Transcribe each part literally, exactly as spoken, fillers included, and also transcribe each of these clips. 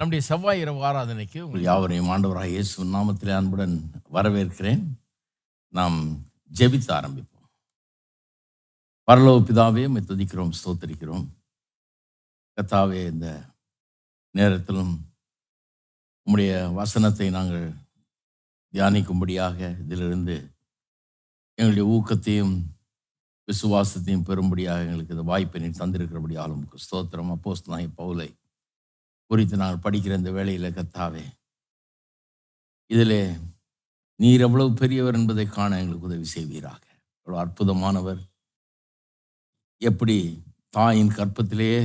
நம்முடைய செவ்வாய் இரவு ஆராதனைக்கு உங்கள் யாவரையும் ஆண்டவராக இயேசு நாமத்திலே அன்புடன் வரவேற்கிறேன். நாம் ஜெபித்து ஆரம்பிப்போம். பரலோக பிதாவே, உம்மை துதிக்கிறோம், ஸ்தோத்திரிக்கிறோம். கர்த்தாவே, இந்த நேரத்திலும் உம்முடைய வசனத்தை நாங்கள் தியானிக்கும்படியாக, இதிலிருந்து எங்களுடைய ஊக்கத்தையும் விசுவாசத்தையும் பெறும்படியாக எங்களுக்கு இந்த வாய்ப்பை நீ தந்திருக்கிறபடியாலும் ஸ்தோத்திரம். அப்போஸ்தலனாகிய பவுலை குறித்து நாங்கள் படிக்கிற இந்த வேளையில் கர்த்தாவே, இதில் நீர் எவ்வளவு பெரியவர் என்பதை காண எங்களுக்கு உதவி செய்வீராக. எவ்வளோ அற்புதமானவர், எப்படி தாயின் கற்பத்திலேயே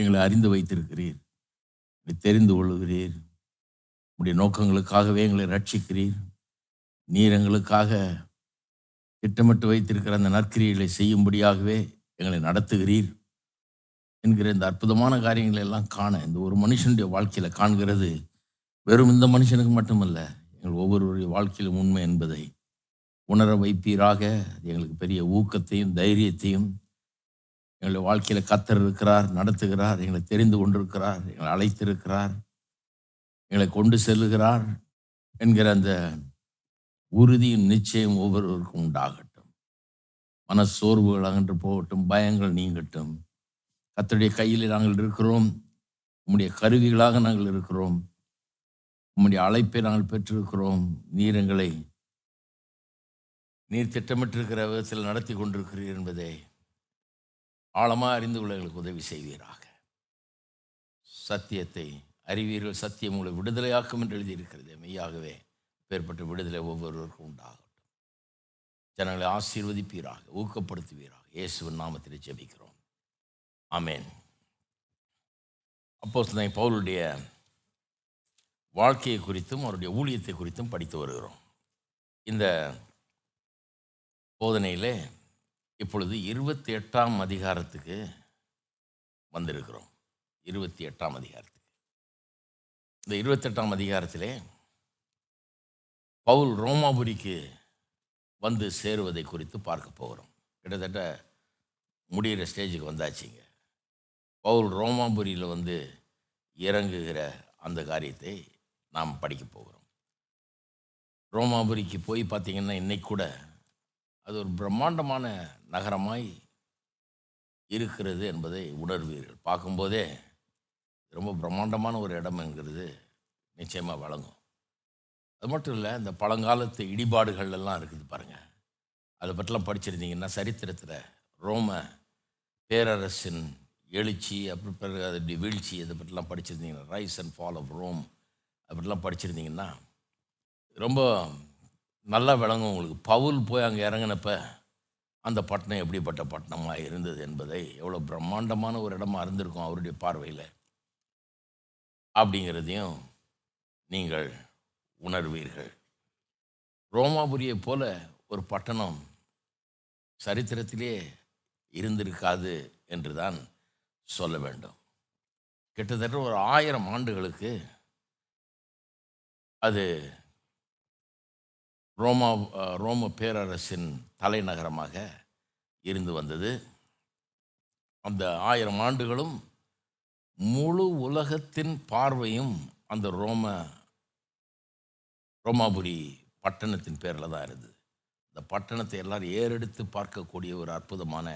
எங்களை அறிந்து வைத்திருக்கிறீர், தெரிந்து கொள்ளுகிறீர், உங்களுடைய நோக்கங்களுக்காகவே எங்களை ரட்சிக்கிறீர். நீர் எங்களுக்காக திட்டமிட்டு வைத்திருக்கிற அந்த நற்கிரியைகளை செய்யும்படியாகவே எங்களை நடத்துகிறீர் என்கிற இந்த அற்புதமான காரியங்களை எல்லாம் காண, இந்த ஒரு மனுஷனுடைய வாழ்க்கையில் காண்கிறது வெறும் இந்த மனுஷனுக்கு மட்டுமல்ல, எங்கள் ஒவ்வொருவருடைய வாழ்க்கையிலும் உண்மை என்பதை உணர வைப்பீராக. அது எங்களுக்கு பெரிய ஊக்கத்தையும் தைரியத்தையும், எங்களுடைய வாழ்க்கையில் கர்த்தர் இருக்கிறார், நடத்துகிறார், எங்களை தெரிந்து கொண்டிருக்கிறார், எங்களை அழைத்திருக்கிறார், எங்களை கொண்டு செல்லுகிறார் என்கிற அந்த உறுதியும் நிச்சயம் ஒவ்வொருவருக்கும் உண்டாகட்டும். மன சோர்வுகள் அகன்று போகட்டும், பயங்கள் நீங்கட்டும். கர்த்தருடைய கையில் நாங்கள் இருக்கிறோம், உம்முடைய கருவிகளாக நாங்கள் இருக்கிறோம், உம்முடைய அழைப்பை நாங்கள் பெற்றிருக்கிறோம். நீர் எங்களை நீர் திட்டமிட்டிருக்கிற விதத்தில் நடத்தி கொண்டிருக்கிறீர் என்பதை ஆழமாக அறிந்து கொள்ள எங்களுக்கு உதவி செய்வீராக. சத்தியத்தை அறிவீர்கள், சத்தியம் உங்களை விடுதலையாக்கும் என்று எழுதியிருக்கிறது. மெய்யாகவே பேர்பட்ட விடுதலை ஒவ்வொருவருக்கும் உண்டாகட்டும். ஜனங்களை ஆசீர்வதிப்பீராக, ஊக்கப்படுத்துவீராக. இயேசுவின் நாமத்தில் ஜெபிக்கிறோம். ஆமேன். அப்போஸ்தலன் பவுலுடைய வாழ்க்கையை குறித்தும் அவருடைய ஊழியத்தை குறித்தும் படித்து வருகிறோம். இந்த போதனையில் இப்பொழுது இருபத்தி எட்டாம் அதிகாரத்துக்கு வந்திருக்கிறோம். இருபத்தி எட்டாம் அதிகாரத்துக்கு இந்த இருபத்தெட்டாம் அதிகாரத்திலே பவுல் ரோமாபுரிக்கு வந்து சேருவதை குறித்து பார்க்க போகிறோம். கிட்டத்தட்ட முடிகிற ஸ்டேஜுக்கு வந்தாச்சுங்க. பவுல் ரோமாபுரியில் வந்து இறங்குகிற அந்த காரியத்தை நாம் படிக்க போகிறோம். ரோமாபுரிக்கு போய் பார்த்திங்கன்னா இன்றைக்கு கூட அது ஒரு பிரம்மாண்டமான நகரமாய் இருக்கிறது என்பதை உணர்வீர்கள். பார்க்கும்போதே ரொம்ப பிரம்மாண்டமான ஒரு இடம் என்கிறது நிச்சயமாக வழங்கும். அது மட்டும் இல்லை, இந்த பழங்காலத்து இடிபாடுகள் எல்லாம் இருக்குது பாருங்கள். அதை பற்றிலாம் படிச்சிருந்தீங்கன்னா சரித்திரத்தில் ரோம பேரரசின் எழுச்சி, அப்படி பிறகு அதனுடைய வீழ்ச்சி, இதை பற்றிலாம் படிச்சிருந்தீங்கன்னா, rise and fall of Rome அப்படிலாம் படிச்சிருந்தீங்கன்னா ரொம்ப நல்லா விளங்கும் உங்களுக்கு. பவுல் போய் அங்கே இறங்கினப்ப அந்த பட்டணம் எப்படிப்பட்ட பட்டணமாக இருந்தது என்பதை, எவ்வளோ பிரம்மாண்டமான ஒரு இடமா இருந்திருக்கும் அவருடைய பார்வையில் அப்படிங்கிறதையும் நீங்கள் உணர்வீர்கள். ரோமாபுரியை போல ஒரு பட்டணம் சரித்திரத்திலே இருந்திருக்காது என்று தான் சொல்ல வேண்டும். கிட்டத்தட்ட ஒரு ஆயிரம் ஆண்டுகளுக்கு அது ரோமா ரோம பேரரசின் தலைநகரமாக இருந்து வந்தது. அந்த ஆயிரம் ஆண்டுகளும் முழு உலகத்தின் பார்வையும் அந்த ரோம ரோமாபுரி பட்டணத்தின் பேரில் தான் இருந்தது. இந்த பட்டணத்தை எல்லாரும் ஏறெடுத்து பார்க்கக்கூடிய ஒரு அற்புதமான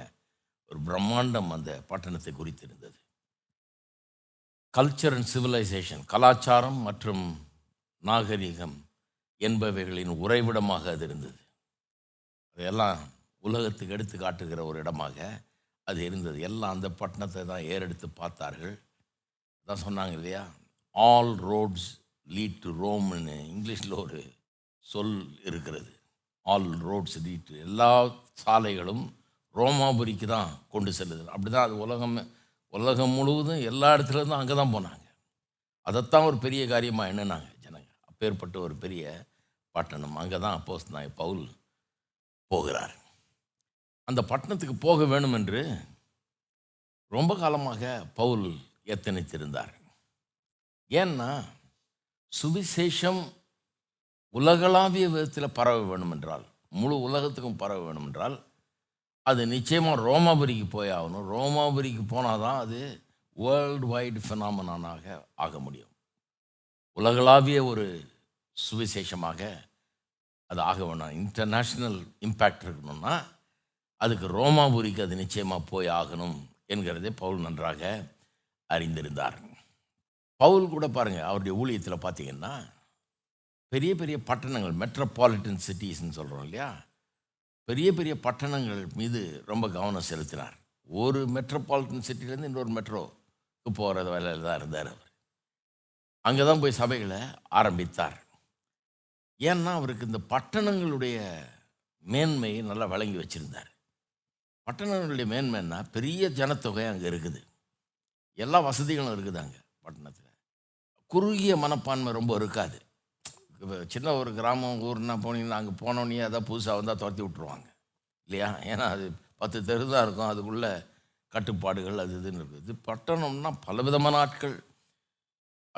ஒரு பிரம்மாண்டம் அந்த பட்டணத்தை குறித்திருந்தது. கல்ச்சர் அண்ட் சிவிலைசேஷன், கலாச்சாரம் மற்றும் நாகரிகம் என்பவைகளின் உறைவிடமாக அது இருந்தது. அதெல்லாம் உலகத்துக்கு எடுத்து காட்டுகிற ஒரு இடமாக அது இருந்தது. எல்லாம் அந்த பட்டணத்தை தான் ஏறெடுத்து பார்த்தார்கள். அதான் சொன்னாங்க இல்லையா, ஆல் ரோட்ஸ் லீட் டு ரோம்னு இங்கிலீஷில் ஒரு சொல் இருக்கிறது. ஆல் ரோட்ஸ் லீட், எல்லா சாலைகளும் ரோமாபுரிக்கு தான் கொண்டு செல்லுது. அப்படி தான் அது உலகம் உலகம் முழுவதும் எல்லா இடத்துலேருந்தும் அங்கே தான் போனாங்க. அதைத்தான் ஒரு பெரிய காரியமாக எண்ணினாங்க ஜனங்க. அப்பேற்பட்ட ஒரு பெரிய பட்டணம், அங்கே தான் அப்போஸ்தலனாகிய பவுல் போகிறார். அந்த பட்டணத்துக்கு போக வேணும் என்று ரொம்ப காலமாக பவுல் எத்தனித்திருந்தார். ஏன்னா சுவிசேஷம் உலகளாவிய விதத்தில் பரவ வேணுமென்றால், முழு உலகத்துக்கும் பரவ வேணுமென்றால், அது நிச்சயமாக ரோமாபுரிக்கு போய் ஆகணும். ரோமாபுரிக்கு போனால் தான் அது வேர்ல்டு வைடு ஃபினாமினானாக ஆக முடியும். உலகளாவிய ஒரு சுவிசேஷமாக அது ஆக வேணும். இன்டர்நேஷ்னல் இம்பேக்ட் இருக்கணும்னா அதுக்கு ரோமாபுரிக்கு அது நிச்சயமாக போய் ஆகணும் என்கிறதை பவுல் நன்றாக அறிந்திருந்தார். பவுல் கூட பாருங்கள், அவருடைய ஊழியத்தில் பார்த்திங்கன்னா பெரிய பெரிய பட்டணங்கள், மெட்ரோபாலிட்டன் சிட்டிஸ்ன்னு சொல்கிறோம் இல்லையா, பெரிய பெரிய பட்டணங்கள் மீது ரொம்ப கவனம் செலுத்தினார். ஒரு மெட்ரோபாலிட்டன் சிட்டிலேருந்து இன்னொரு மெட்ரோக்கு போகிற வேலையில் தான் இருந்தார் அவர். அங்கே தான் போய் சபைகளை ஆரம்பித்தார். ஏன்னா அவருக்கு இந்த பட்டணங்களுடைய மேன்மையை நல்லா வழங்கி வச்சுருந்தார். பட்டணங்களுடைய மேன்மைன்னா பெரிய ஜனத்தொகை அங்கே இருக்குது, எல்லா வசதிகளும் இருக்குது அங்கே பட்டணத்தில். குறுகிய மனப்பான்மை ரொம்ப இருக்காது. சின்ன ஒரு கிராமம் ஊர்னா போனீங்கன்னா அங்கே போனோன்னே அதான் புதுசாக வந்தால் துரத்தி விட்டுருவாங்க இல்லையா. ஏன்னா அது பத்து தெரு தான் இருக்கும், அதுக்குள்ளே கட்டுப்பாடுகள் அது இதுன்னு இருக்குது. இது பட்டணம்னா பலவிதமான ஆட்கள்,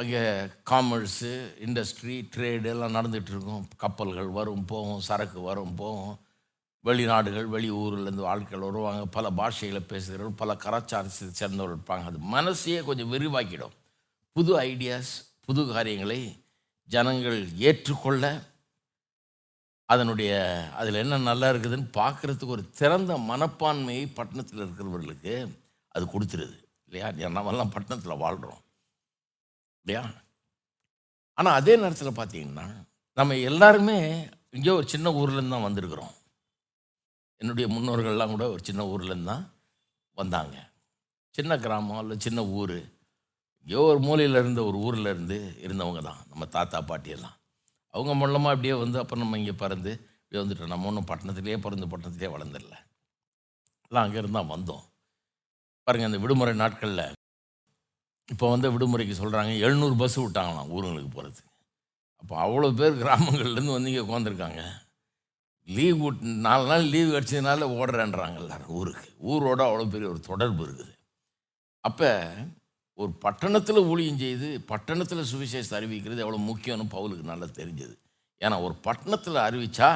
அங்கே காமர்ஸு, இண்டஸ்ட்ரி, ட்ரேடு எல்லாம் நடந்துகிட்ருக்கும். கப்பல்கள் வரும் போகும், சரக்கு வரும் போகும், வெளிநாடுகள் வெளி ஊர்லேருந்து ஆட்கள் வருவாங்க, பல பாஷைகளை பேசுகிறவர்கள், பல கலாச்சாரத்தை சேர்ந்தவர்கள் இருப்பாங்க. அது மனசையே கொஞ்சம் விரிவாக்கிடும். புது ஐடியாஸ், புது காரியங்களை ஜனங்கள் ஏற்றுக்கொள்ள, அதனுடைய அதில் என்ன நல்லா இருக்குதுன்னு பார்க்குறதுக்கு ஒரு திறந்த மனப்பான்மையை பட்டணத்தில் இருக்கிறவர்களுக்கு அது கொடுத்துருது இல்லையா. நம்மெல்லாம் பட்டணத்தில் வாழ்கிறோம் இல்லையா. ஆனால் அதே நேரத்தில் பார்த்திங்கன்னா நம்ம எல்லாருமே இங்கே ஒரு சின்ன ஊர்லேருந்து தான் வந்திருக்கிறோம். என்னுடைய முன்னோர்கள்லாம் கூட ஒரு சின்ன ஊர்லேருந்து தான் வந்தாங்க. சின்ன கிராமம் இல்லை சின்ன ஊர், ஏதோ ஒரு மூலையில் இருந்த ஒரு ஊரில் இருந்து இருந்தவங்க தான் நம்ம தாத்தா பாட்டியெல்லாம். அவங்க மூலமாக அப்படியே வந்து அப்புறம் நம்ம இங்கே பிறந்து இப்படியே வந்துட்டோம். நம்ம ஒன்றும் பட்டணத்துலேயே பிறந்து பட்டணத்துலேயே வளர்ந்துடல, எல்லாம் அங்கே இருந்தால் வந்தோம். பாருங்கள், அந்த விடுமுறை நாட்களில் இப்போ வந்து விடுமுறைக்கு சொல்கிறாங்க எழுநூறு பஸ் விட்டாங்களாம் ஊருங்களுக்கு போகிறது. அப்போ அவ்வளோ பேர் கிராமங்கள்லேருந்து வந்து இங்கே உட்காந்துருக்காங்க. லீவ் விட்டு நாலு நாள் லீவ் கிடச்சதுனால ஓடுறேன்றாங்க எல்லாரும் ஊருக்கு. ஊரோட அவ்வளோ பெரிய ஒரு தொடர்பு இருக்குது. அப்போ ஒரு பட்டணத்தில் ஊழியம் செய்து பட்டணத்தில் சுவிசேஷத்தை அறிவிக்கிறது எவ்வளோ முக்கியம்னு பவுலுக்கு நல்லா தெரிஞ்சது. ஏன்னா ஒரு பட்டணத்தில் அறிவித்தா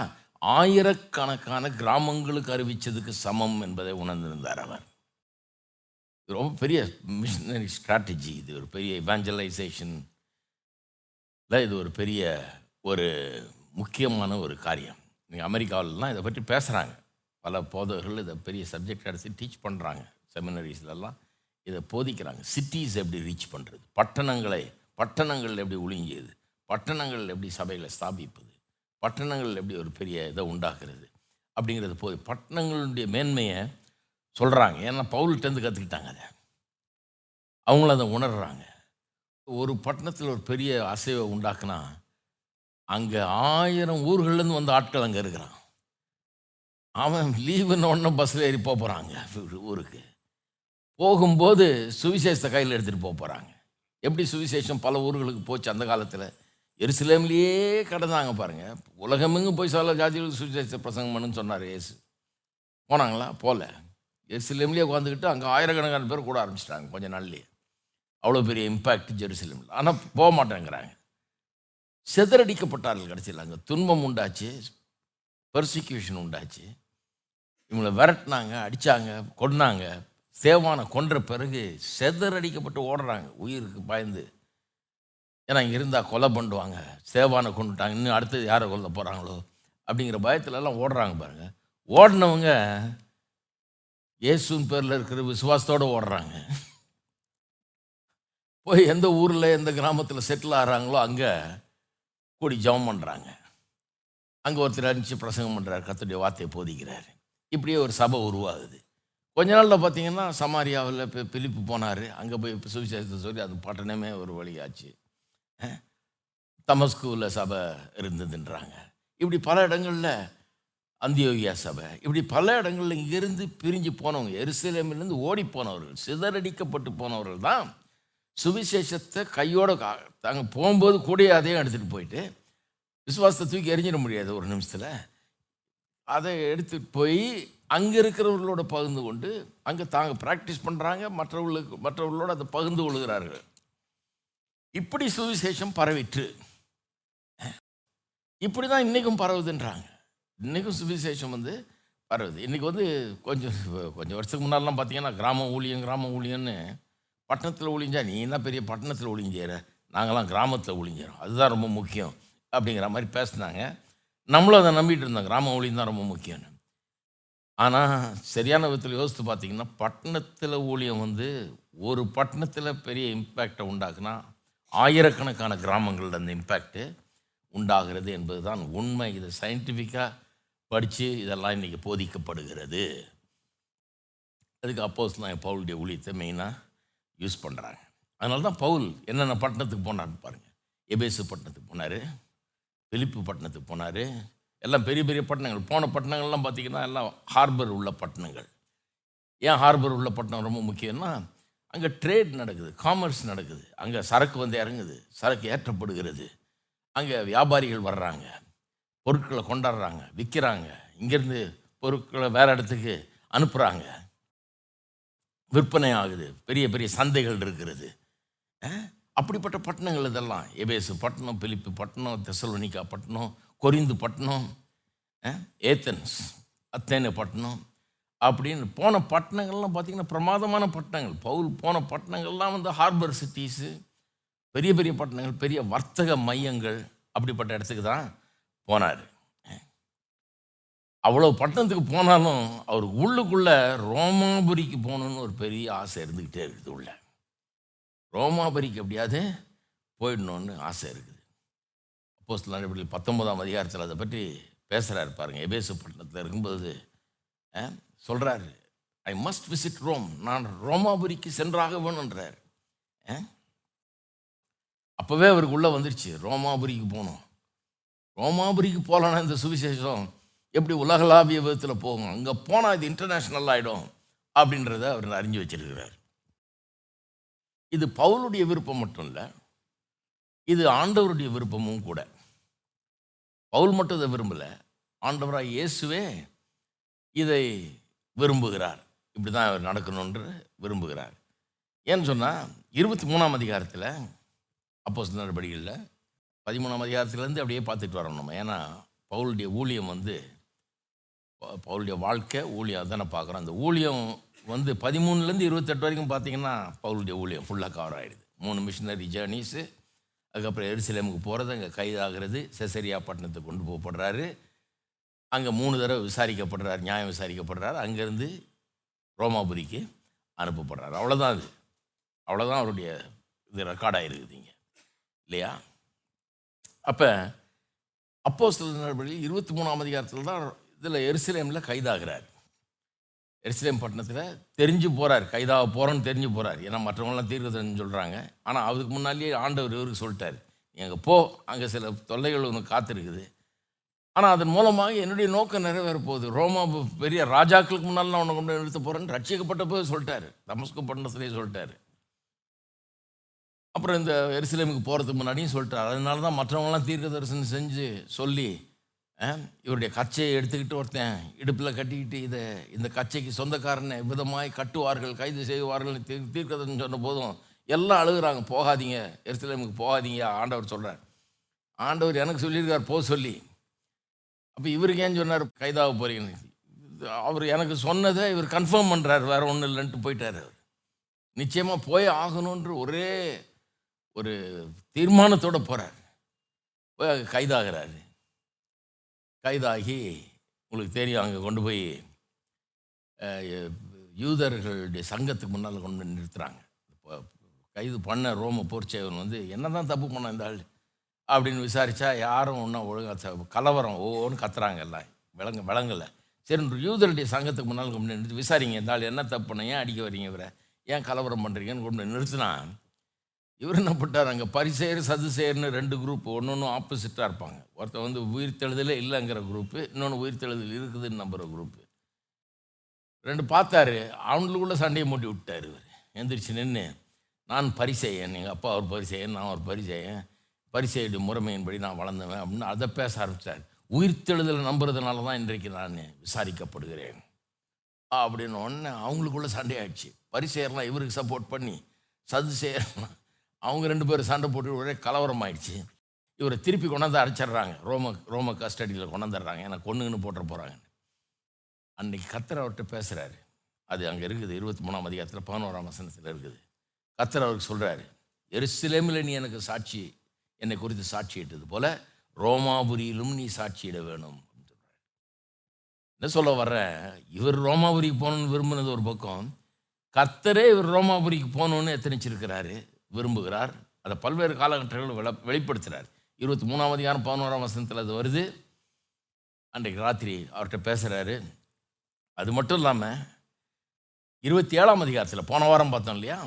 ஆயிரக்கணக்கான கிராமங்களுக்கு அறிவித்ததுக்கு சமம் என்பதை உணர்ந்திருந்தார் அவர். இது ரொம்ப பெரிய மிஷனரி ஸ்ட்ராட்டஜி. இது ஒரு பெரிய இவாஞ்சலைசேஷன், இது ஒரு பெரிய ஒரு முக்கியமான ஒரு காரியம். நீங்கள் அமெரிக்காவிலலாம் இதை பற்றி பேசுகிறாங்க, பல போதகர்கள் இதை பெரிய சப்ஜெக்ட் எடுத்து டீச் பண்ணுறாங்க, செமினரிஸ்லலாம் இதை போதிக்கிறாங்க. சிட்டிஸ் எப்படி ரீச் பண்ணுறது, பட்டணங்களை பட்டணங்கள் எப்படி ஒளிஞ்சியது, பட்டணங்கள் எப்படி சபைகளை ஸ்தாபிப்பது, பட்டணங்கள் எப்படி ஒரு பெரிய இதை உண்டாக்குறது அப்படிங்கிறது போய் பட்டணங்களுடைய மேன்மையை சொல்கிறாங்க. ஏன்னா பவுல்கிட்டேருந்து கற்றுக்கிட்டாங்க அதை, அவங்களும் அதை உணர்கிறாங்க. ஒரு பட்டணத்தில் ஒரு பெரிய அசைவை உண்டாக்குனா அங்கே ஆயிரம் ஊர்கள்லேருந்து வந்த ஆட்கள் அங்கே இருக்கிறான். அவன் லீவுன்னு ஒன்று பஸ்ஸில் ஏறி போகிறாங்க ஊருக்கு. போகும்போது சுவிசேஷத்தை கையில் எடுத்துகிட்டு போக போகிறாங்க. எப்படி சுவிசேஷம் பல ஊர்களுக்கு போச்சு அந்த காலத்தில், எருசலேம்லேயே கடந்தாங்க பாருங்கள். உலகமெங்கும் போய் சொல்ல ஜாதிகளுக்கு சுவிசேஷத்தை பிரசங்கம் பண்ணுன்னு சொன்னார் இயேசு. போனாங்களா? போகல. எருசலேம்லேயே உட்காந்துக்கிட்டு அங்கே ஆயிரக்கணக்கான பேர் கூட ஆரம்பிச்சிட்டாங்க கொஞ்சம் நாள்லேயே. அவ்வளோ பெரிய இம்பேக்ட் ஜெருசலேமில். ஆனால் போக மாட்டேங்கிறாங்க. செதறடிக்கப்பட்டார்கள் கடைசியில். அங்கே துன்பம் உண்டாச்சு, பெர்சிக்யூஷன் உண்டாச்சு, இவங்களை விரட்டினாங்க, அடித்தாங்க, கொன்னாங்க. சேவானை கொன்ற பிறகு செதறடிக்கப்பட்டு ஓடுறாங்க உயிருக்கு பயந்து. ஏன்னா இங்கே இருந்தால் கொலை பண்ணுவாங்க, சேவானை கொண்டுட்டாங்க, இன்னும் அடுத்தது யாரை கொல்ல போகிறாங்களோ அப்படிங்கிற பயத்துலலாம் ஓடுறாங்க பாருங்கள். ஓடினவங்க இயேசுன்னு பேரில் இருக்கிற விசுவாசத்தோடு ஓடுறாங்க. போய் எந்த ஊரில் எந்த கிராமத்தில் செட்டில் ஆகிறாங்களோ அங்கே கூடி ஜெபம் பண்ணுறாங்க. அங்கே ஒருத்தர் அனுப்பிச்சு பிரசங்கம் பண்ணுறாரு, கர்த்தருடைய வார்த்தையை போதிக்கிறார். இப்படியே ஒரு சபை உருவாகுது. கொஞ்ச நாளில் பார்த்திங்கன்னா சமாரியாவில் இப்போ பிலிப்பு போனார், அங்கே போய் இப்போ சுவிசேஷத்தை சொல்லி அது பட்டணமே ஒரு வழியாச்சு. தமஸ்கூவில் சபை இருந்ததுன்றாங்க. இப்படி பல இடங்களில் அந்தியோகியா சபை, இப்படி பல இடங்களில் இங்கேருந்து பிரிஞ்சு போனவங்க, எருசலேமிலேருந்து ஓடி போனவர்கள், சிதறடிக்கப்பட்டு போனவர்கள் தான் சுவிசேஷத்தை கையோடு தாங்க போகும்போது கூடயே அதையும் எடுத்துகிட்டு போயிட்டு, விசுவாசத்தை தூக்கி எறிஞ்சிட முடியாது ஒரு நிமிஷத்தில், அதை எடுத்துகிட்டு போய் அங்கே இருக்கிறவர்களோட பகிர்ந்து கொண்டு அங்கே தாங்க ப்ராக்டிஸ் பண்ணுறாங்க, மற்றவர்களுக்கு மற்றவர்களோடு அதை பகிர்ந்து கொள்கிறார்கள். இப்படி சுவிசேஷம் பரவிற்று. இப்படி தான் இன்றைக்கும் பரவுதுன்றாங்க. இன்றைக்கும் சுவிசேஷம் வந்து பரவுது. இன்றைக்கி வந்து கொஞ்சம் கொஞ்சம் வருஷத்துக்கு முன்னாடிலாம் பார்த்திங்கன்னா கிராம ஊழியம் கிராம ஊழியம்னு பட்டணத்தில் ஒளிஞ்சா நீ என்ன பெரிய பட்டணத்தில் ஒளிஞ்சிற, நாங்கள்லாம் கிராமத்தில் ஒளிஞ்சிறோம், அதுதான் ரொம்ப முக்கியம் அப்படிங்கிற மாதிரி பேசினாங்க. நம்மளும் அதை நம்பிகிட்டு இருந்தோம், கிராம ஒளியும் தான் ரொம்ப முக்கியம்னு. ஆனால் சரியான விதத்தில் யோசித்து பார்த்திங்கன்னா பட்டணத்தில் ஊழியம் வந்து ஒரு பட்டணத்தில் பெரிய இம்பேக்டை உண்டாக்குனா ஆயிரக்கணக்கான கிராமங்களில் அந்த இம்பேக்ட்டு உண்டாகிறது என்பது தான் உண்மை. இதை சயின்டிஃபிக்காக படித்து இதெல்லாம் இன்றைக்கி போதிக்கப்படுகிறது. அதுக்கு அப்போஸ் நான் பவுலுடைய ஊழியத்தை மெயினாக யூஸ் பண்ணுறாங்க. அதனால தான் பவுல் என்னென்ன பட்டணத்துக்கு போனான்னு பாருங்கள். எபேசு பட்டணத்துக்கு போனார், பிலிப்பு பட்டணத்துக்கு போனார், எல்லாம் பெரிய பெரிய பட்டணங்கள். போன பட்டணங்கள்லாம் பார்த்திங்கன்னா எல்லாம் ஹார்பர் உள்ள பட்டணங்கள். ஏன் ஹார்பர் உள்ள பட்டணம் ரொம்ப முக்கியம்னா அங்கே ட்ரேட் நடக்குது, காமர்ஸ் நடக்குது, அங்கே சரக்கு வந்து இறங்குது, சரக்கு ஏற்றப்படுகிறது, அங்கே வியாபாரிகள் வர்றாங்க, பொருட்களை கொண்டாடுறாங்க, விற்கிறாங்க, இங்கேருந்து பொருட்களை வேறு இடத்துக்கு அனுப்புகிறாங்க, விற்பனை ஆகுது, பெரிய பெரிய சந்தைகள் இருக்கிறது. அப்படிப்பட்ட பட்டணங்கள் இதெல்லாம் எபேசு பட்டணம், பிலிப்பு பட்டணம், தெசலோனிக்கா பட்டணம், கொரிந்து பட்டணம், ஏத்தன்ஸ், அத்தேனே பட்டணம் அப்படின்னு போன பட்டணங்கள்லாம் பார்த்திங்கன்னா பிரமாதமான பட்டணங்கள். பவுல் போன பட்டணங்கள்லாம் வந்து ஹார்பர் சிட்டிஸு, பெரிய பெரிய பட்டணங்கள், பெரிய வர்த்தக மையங்கள், அப்படிப்பட்ட இடத்துக்கு தான் போனார். அவ்வளோ பட்டணத்துக்கு போனாலும் அவர் உள்ளுக்குள்ளே ரோமாபுரிக்கு போகணுன்னு ஒரு பெரிய ஆசை இருந்துக்கிட்டே இருக்குது. உள்ள ரோமாபுரிக்கு எப்படியாவது போயிடணுன்னு ஆசை இருக்குது. அப்போஸ்தலர் நடபடிகள் பத்தொன்பதாம் அதிகாரத்தில் அதை பற்றி பேசுகிறாரு பாருங்கள். எபேசு பட்டணத்தில் இருக்கும்போது சொல்கிறாரு, ஐ மஸ்ட் விசிட் ரோம், நான் ரோமாபுரிக்கு சென்றாக வேணுன்றார். அப்போவே அவருக்கு உள்ளே வந்துடுச்சு, ரோமாபுரிக்கு போகணும். ரோமாபுரிக்கு போகலன்னா இந்த சுவிசேஷம் எப்படி உலகளாவிய விதத்தில் போகும், அங்கே போனால் இது இன்டர்நேஷ்னல் ஆகிடும் அப்படின்றத அவர் அறிஞ்சு வச்சிருக்கிறார். இது பவுலுடைய விருப்பம் மட்டும் இல்லை, இது ஆண்டவருடைய விருப்பமும் கூட. பவுல் மட்டும் இதை விரும்பலை, ஆண்டவராக இயேசுவே இதை விரும்புகிறார், இப்படி தான் அவர் நடக்கணும்ன்ற விரும்புகிறார். ஏன்னு சொன்னால் இருபத்தி மூணாம் அதிகாரத்தில் அப்போஸ்தலர் நடபடிகளில் பதிமூணாம் அதிகாரத்துலேருந்து அப்படியே பார்த்துட்டு வரோம் நம்ம. ஏன்னா பவுலுடைய ஊழியம் வந்து பவுலுடைய வாழ்க்கை ஊழியம் தானே பார்க்குறோம். அந்த ஊழியம் வந்து பதிமூணுலேருந்து இருபத்தெட்டு வரைக்கும் பார்த்திங்கன்னா பவுலுடைய ஊழியம் ஃபுல்லாக கவர் ஆகிடுது. மூணு மிஷினரி ஜேர்னிஸு, அதுக்கப்புறம் எருசலேமுக்கு போகிறது, அங்கே கைதாகிறது, செசரியா பட்டணத்துக்கு கொண்டு போகப்படுறாரு, அங்கே மூணு தடவை விசாரிக்கப்படுறாரு, நியாயம் விசாரிக்கப்படுறாரு, அங்கேருந்து ரோமாபுரிக்கு அனுப்பப்படுறாரு. அவ்வளோதான் அது, அவ்வளோதான் அவருடைய இது ரெக்கார்டாக இருக்குதுங்க இல்லையா. அப்போ அப்போஸ்தலர் நடபடிகள் இருபத்தி மூணாம் அதிகாரத்தில் தான் இதில் எருசலேமில் கைதாகிறார். எருசலேம் பட்டணத்தில் தெரிஞ்சு போகிறார், கைதாக போகிறோன்னு தெரிஞ்சு போகிறார். ஏன்னா மற்றவங்களாம் தீர்க்கதரிசின்னு சொல்கிறாங்க, ஆனால் அதுக்கு முன்னாலேயே ஆண்டவர் இவருக்கு சொல்லிட்டார், நீங்கள் போ, அங்கே சில தொல்லைகள் ஒன்று காத்திருக்குது, ஆனால் அதன் மூலமாக என்னுடைய நோக்கம் நிறைவேற போகுது, ரோமா பெரிய ராஜாக்களுக்கு முன்னால் நான் உன்னை கொண்டு நிறுத்த போகிறேன்னு ரட்சிக்கப்பட்ட போது சொல்லிட்டார், தமஸ்கு பட்டணத்திலே சொல்லிட்டார். அப்புறம் இந்த எருசலேமுக்கு போகிறதுக்கு முன்னாடியும் சொல்லிட்டார். அதனால தான் மற்றவங்களாம் தீர்க்கதரிசனம் செஞ்சு சொல்லி இவருடைய கச்சையை எடுத்துக்கிட்டு ஒருத்தன் இடுப்பில் கட்டிக்கிட்டு இதை இந்த கச்சைக்கு சொந்தக்காரனை விதமாய் கட்டுவார்கள், கைது செய்வார்கள் தீர் தீர்க்கதன்னு சொன்ன போதும் எல்லாம் அழுகுறாங்க, போகாதீங்க எருசலேமுக்கு போகாதீங்க. ஆண்டவர் சொல்கிறார், ஆண்டவர் எனக்கு சொல்லியிருக்கார் போக சொல்லி. அப்போ இவருக்கு ஏன்னு சொன்னார் கைதாக போகிறீங்கன்னு? அவர் எனக்கு சொன்னதை இவர் கன்ஃபார்ம் பண்ணுறாரு, வேறு ஒன்றும் இல்லைன்ட்டு போயிட்டார். அவர் நிச்சயமாக போய் ஆகணுன்ற ஒரே ஒரு தீர்மானத்தோடு போகிறார், போய் கைதாகிறாரு. கைதாகி உங்களுக்கு தெரியும், அங்கே கொண்டு போய் யூதர்களுடைய சங்கத்துக்கு முன்னால் கொண்டு போய் நிறுத்துகிறாங்க. இப்போ கைது பண்ண ரோம போர்ச்சேவன் வந்து என்ன தான் தப்பு பண்ண இந்த ஆள் அப்படின்னு விசாரித்தா யாரும் ஒன்றும் ஒழுங்காக கலவரம் ஓன்னு கத்துறாங்க, எல்லாம் விளங்க விளங்கலை. சரி, யூதருடைய சங்கத்துக்கு முன்னால் கொண்டு போய் நிறுத்தி விசாரிங்க, இந்த ஆள் என்ன தப்பு பண்ண, ஏன் அடிக்க வரீங்க, இவரை ஏன் கலவரம் பண்ணுறீங்கன்னு கொண்டு போய் நிறுத்தினா இவர் என்ன பட்டார், அங்கே பரிசேர் சதுசேர்னு ரெண்டு குரூப் ஒன்று ஒன்று ஆப்போசிட்டாக இருப்பாங்க. ஒருத்தர் வந்து உயிர்த்தெழுதலே இல்லைங்கிற குரூப்பு, இன்னொன்று உயிர்த்தெழுதல் இருக்குதுன்னு நம்புகிற குரூப்பு. ரெண்டு பார்த்தாரு, அவங்களுக்குள்ளே சண்டையை மூட்டி விட்டார். இவர் எந்திரிச்சு நின்று, நான் பரிசேயன், எங்கள் அப்பா ஒரு பரிசேயன், நான் ஒரு பரிசேயன், பரிசேயுடைய முறைமையின்படி நான் வளர்ந்தவன் அப்படின்னு அதை பேச ஆரம்பித்தார். உயிர்த்தெழுதலை நம்புறதுனால தான் இன்றைக்கு நான் விசாரிக்கப்படுகிறேன் அப்படின்னு ஒன்று அவங்களுக்குள்ளே சண்டையாகிடுச்சு. பரிசேயர்லாம் இவருக்கு சப்போர்ட் பண்ணி, சதுசேயர்லாம் அவங்க ரெண்டு பேரும் சண்டை போட்டு ஒரே கலவரம் ஆயிடுச்சு. இவரை திருப்பி கொண்டாந்து அரைச்சிட்றாங்க, ரோம ரோம கஸ்டடியில் கொண்டாந்துடுறாங்க, ஏன்னா கொண்டுன்னு போட்டுற போகிறாங்கன்னு. அன்றைக்கி கர்த்தர் அவர்கிட்ட பேசுகிறாரு, அது அங்கே இருக்குது இருபத்தி மூணாம் அதிகாரத்தில் பதினோராம் வசனத்தில் இருக்குது. கர்த்தர் அவருக்கு சொல்கிறாரு, எருசலேமில் நீ எனக்கு சாட்சி என்னை குறித்து சாட்சியிட்டது போல ரோமாபுரியிலும் நீ சாட்சியிட வேணும் அப்படின்னு சொல்கிறார். என்ன சொல்ல வர்றேன், இவர் ரோமாபுரிக்கு போகணுன்னு விரும்பினது ஒரு பக்கம், கர்த்தரே இவர் ரோமாபுரிக்கு போகணுன்னு எத்தனைச்சிருக்கிறாரு, விரும்புகிறார். அதை பல்வேறு காலகட்டங்களில் வெளி வெளிப்படுத்துகிறார். இருபத்தி மூணாம் அதிகாரம் பதினோராம் வசனத்தில் அது வருது. அன்றைக்கு ராத்திரி அவர்கிட்ட பேசுகிறாரு. அது மட்டும் இல்லாமல் இருபத்தி ஏழாம் அதிகாரத்தில் போன வாரம் பார்த்தோம் இல்லையா,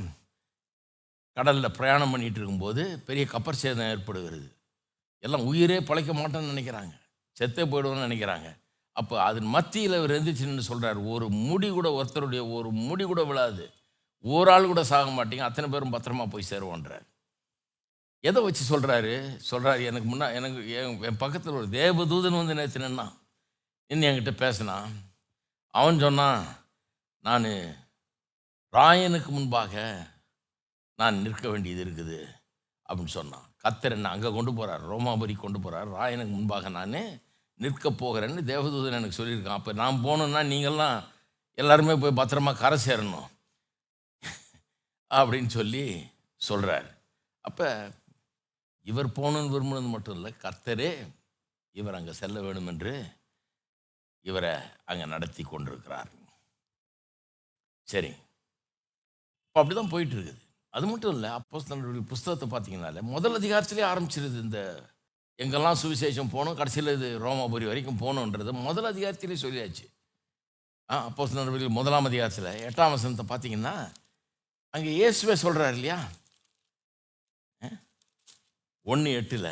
கடலில் பிரயாணம் பண்ணிகிட்டு இருக்கும்போது பெரிய கப்பர் சேதம் ஏற்படுகிறது. எல்லாம் உயிரே பழைக்க மாட்டோன்னு நினைக்கிறாங்க, செத்தே போயிடுவோன்னு நினைக்கிறாங்க. அப்போ அதன் மத்தியில் இவர் எழுந்துச்சுன்னு சொல்கிறார், ஒரு முடி கூட ஒருத்தருடைய ஒரு முடி கூட விழாது, ஒரு ஆள் கூட சாக மாட்டீங்க, அத்தனை பேரும் பத்திரமா போய் சேருவோன்றார். எதை வச்சு சொல்கிறாரு சொல்கிறாரு எனக்கு முன்னா எனக்கு என் பக்கத்தில் ஒரு தேவதூதன் வந்து நேற்று நின்னா இன்னும் என்கிட்ட பேசினா, அவன் சொன்னான், நான் ராயனுக்கு முன்பாக நான் நிற்க வேண்டியது இருக்குது அப்படின்னு சொன்னான். கர்த்தர் என்ன அங்கே கொண்டு போகிறார், ரோமாபுரி கொண்டு போகிறார், ராயனுக்கு முன்பாக நான் நிற்க போகிறேன்னு தேவதூதன் எனக்கு சொல்லியிருக்கான். அப்போ நான் போகணுன்னா நீங்கள்லாம் எல்லாருமே போய் பத்திரமா கரை சேரணும் அப்படின்னு சொல்லி சொல்கிறார். அப்போ இவர் போகணுன்னு விரும்பினது மட்டும் இல்லை, கர்த்தரே இவர் அங்கே செல்ல வேண்டும் என்று இவரை அங்கே நடத்தி கொண்டிருக்கிறார். சரி, இப்போ அப்படி தான் போயிட்டு இருக்குது. அது மட்டும் இல்லை, அப்போஸ்தலர்களுடைய புஸ்தகத்தை பார்த்தீங்கன்னாலே முதல் அதிகாரத்திலே ஆரம்பிச்சிருது. இந்த எங்கெல்லாம் சுவிசேஷம் போகணும், கடைசியில் இது ரோமாபுரி வரைக்கும் போகணுன்றது முதல் அதிகாரத்திலே சொல்லியாச்சு. ஆ அப்போஸ்தலர்கள் முதலாம் அதிகாரத்தில் எட்டாம் வசனத்தை பார்த்தீங்கன்னா அங்கே இயேசுவே சொல்கிறார் இல்லையா, ஒன்று எட்டில்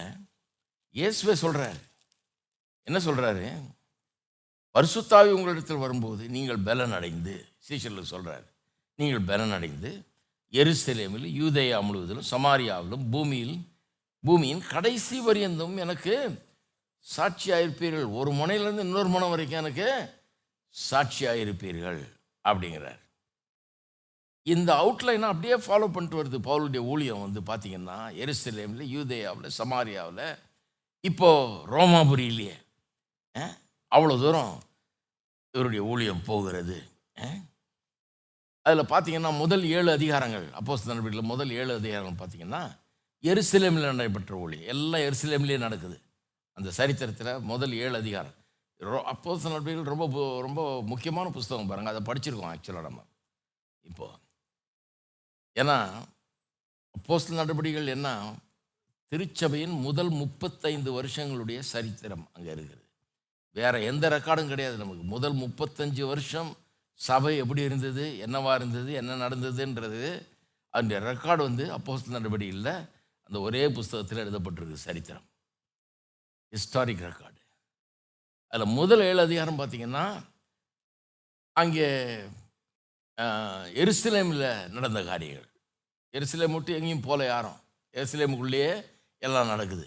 இயேசுவே சொல்கிறார். என்ன சொல்கிறாரு, பரிசுத்த ஆவி உங்களிடத்தில் வரும்போது நீங்கள் பலன் அடைந்து, சீஷர்களுக்கு சொல்கிறார், நீங்கள் பலன் அடைந்து எருசலேமில் யூதேயா முழுவதிலும் சமாரியாவிலும் பூமியில் பூமியின் கடைசி வரியந்தும் எனக்கு சாட்சியாயிருப்பீர்கள், ஒரு முனையிலேருந்து இன்னொரு முனை வரைக்கும் எனக்கு சாட்சியாயிருப்பீர்கள் அப்படிங்கிறார். இந்த அவுட்லைனை அப்படியே ஃபாலோ பண்ணிட்டு வருது பவுலுடைய ஊழியம். வந்து பார்த்திங்கன்னா எருசலேமில் யூதேயாவில் சமாரியாவில் இப்போது ரோமாபுரியிலேயே அவ்வளோ தூரம் இவருடைய ஊழியம் போகிறது. அதில் பார்த்திங்கன்னா முதல் ஏழு அதிகாரங்கள், அப்போஸ்தலர் வீட்டில் முதல் ஏழு அதிகாரங்கள் பார்த்திங்கன்னா எருசலேமில் நடைபெற்ற ஊழியம் எல்லாம் எருசலேம்லேயே நடக்குது. அந்த சரித்திரத்தில் முதல் ஏழு அதிகாரம் ரோ அப்போஸ்தலர் வீட்டில் ரொம்ப ரொம்ப முக்கியமான புஸ்தகம் பாருங்கள், அதை படிச்சிருக்கோம் ஆக்சுவலாக நம்ம இப்போது. ஏன்னா அப்போஸ்தலர் நடவடிக்கைகள் என்ன, திருச்சபையின் முதல் முப்பத்தைந்து வருஷங்களுடைய சரித்திரம் அங்கே இருக்குது. வேறு எந்த ரெக்கார்டும் கிடையாது நமக்கு. முதல் முப்பத்தஞ்சு வருஷம் சபை எப்படி இருந்தது, என்னவா இருந்தது, என்ன நடந்ததுன்றது அந்த ரெக்கார்டு வந்து அப்போஸ்தலர் நடவடிக்கையில் அந்த ஒரே புஸ்தகத்தில் எழுதப்பட்டிருக்கு. சரித்திரம், ஹிஸ்டாரிக் ரெக்கார்டு. அதில் முதல் ஏழு அதிகாரம் பார்த்திங்கன்னா அங்கே எருசலேமில் நடந்த காரியங்கள். எருசலேம் விட்டு எங்கேயும் போகல யாரும், எருசலேமுக்குள்ளேயே எல்லாம் நடக்குது,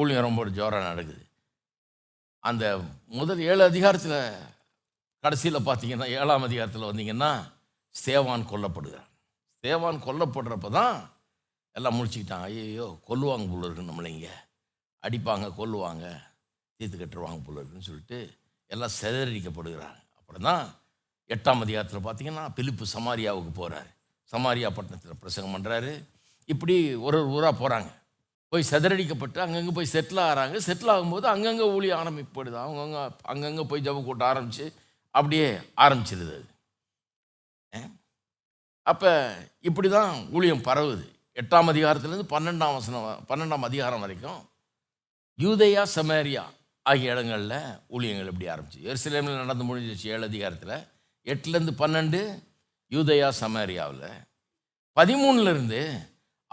ஊழியம் ரொம்ப ஜோராக நடக்குது. அந்த முதல் ஏழு அதிகாரத்தில் கடைசியில் பார்த்தீங்கன்னா ஏழாம் அதிகாரத்தில் வந்தீங்கன்னா ஸ்தேவான் கொல்லப்படுகிறான். ஸ்தேவான் கொல்லப்படுறப்ப தான் எல்லாம் முடிச்சுக்கிட்டாங்க, ஐயோ கொல்லுவாங்க போல இருக்குன்னு, நம்மளைங்க அடிப்பாங்க கொல்லுவாங்க தீர்த்து கட்டுருவாங்க போல இருக்குன்னு சொல்லிட்டு எல்லாம் சிதறடிக்கப்படுகிறாங்க. அப்புறம் தான் எட்டாம் அதிகாரத்தில் பார்த்தீங்கன்னா பிலிப்பு சமாரியாவுக்கு போகிறார், சமாரியா பட்டணத்தில் பிரசங்கம் பண்ணுறாரு. இப்படி ஒரு ஒரு ஊராக போகிறாங்க, போய் சிதறடிக்கப்பட்டு அங்கங்கே போய் செட்டில் ஆகிறாங்க. செட்டில் ஆகும்போது அங்கங்கே ஊழிய ஆரம்பிப்படுது, அவங்கவுங்க அங்கங்கே போய் ஜப கூட்ட ஆரம்பித்து அப்படியே ஆரம்பிச்சிருது. அப்போ இப்படி தான் ஊழியம் பரவுது. எட்டாம் அதிகாரத்துலேருந்து பன்னெண்டாம் வசனம் பன்னெண்டாம் அதிகாரம் வரைக்கும் யூதேயா சமாரியா ஆகிய இடங்களில் ஊழியங்கள் இப்படி ஆரம்பிச்சு. எருசலேமில் நடந்து முடிஞ்சிச்சு ஏழு அதிகாரத்தில், எட்டுலேருந்து பன்னெண்டு யூதேயா சமாரியாவில், பதிமூணுலேருந்து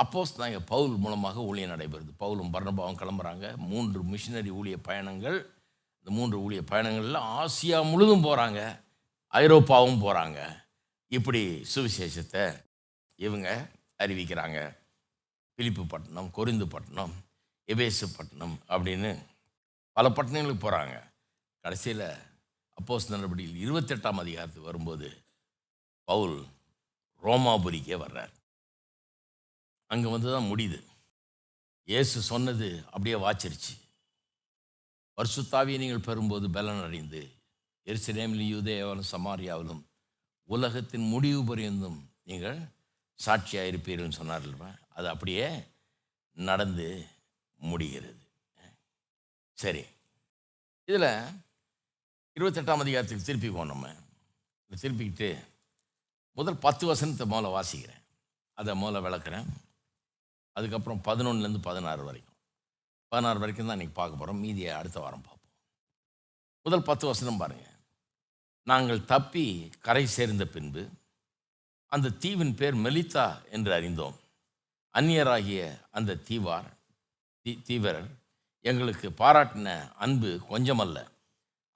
அப்போஸ் நாங்கள் பவுல் மூலமாக ஊழியம் நடைபெறுது. பவுலும் பர்னபாவும் கிளம்புறாங்க. மூன்று மிஷினரி ஊழிய பயணங்கள். இந்த மூன்று ஊழிய பயணங்களில் ஆசியா முழுதும் போகிறாங்க, ஐரோப்பாவும் போகிறாங்க. இப்படி சுவிசேஷத்தை இவங்க அறிவிக்கிறாங்க. பிலிப்பு பட்டணம், கொரிந்து பட்டணம், எபேசு பட்டணம் அப்படின்னு பல பட்டணங்களுக்கு போகிறாங்க. கடைசியில் அப்போஸ்தலர் நடபடிகள் இருபத்தெட்டாம் அதிகாரத்துக்கு வரும்போது பவுல் ரோமாபுரிக்கே வர்றார். அங்கே வந்து தான் முடியுது. இயேசு சொன்னது அப்படியே வாச்சிருச்சு. பரிசுத்த ஆவியை நீங்கள் பெறும்போது பலன் அடைந்து எருசலேமிலும் யூதேயாவிலும் சமாரியாவிலும் உலகத்தின் முடிவு பரியந்தும் நீங்கள் சாட்சியாக இருப்பீர்கள்னு சொன்னார்லப்பா, அது அப்படியே நடந்து முடிகிறது. சரி, இதில் இருபத்தெட்டாம் அதிகாரத்துக்கு திருப்பிக்குவோம். நம்ம திருப்பிக்கிட்டு முதல் பத்து வசனத்தை மூல வாசிக்கிறேன், அதை மூல விளக்குறேன். அதுக்கப்புறம் பதினொன்றுலேருந்து பதினாறு வரைக்கும் பதினாறு வரைக்கும் தான் இன்றைக்கி பார்க்க போகிறோம். மீதியை அடுத்த வாரம் பார்ப்போம். முதல் பத்து வசனம் பாருங்கள். நாங்கள் தப்பி கரை சேர்ந்த பின்பு அந்த தீவின் பேர் மெலித்தா என்று அறிந்தோம். அந்நியராகிய அந்த தீவார் தீ தீவரர் எங்களுக்கு பாராட்டின அன்பு கொஞ்சமல்ல.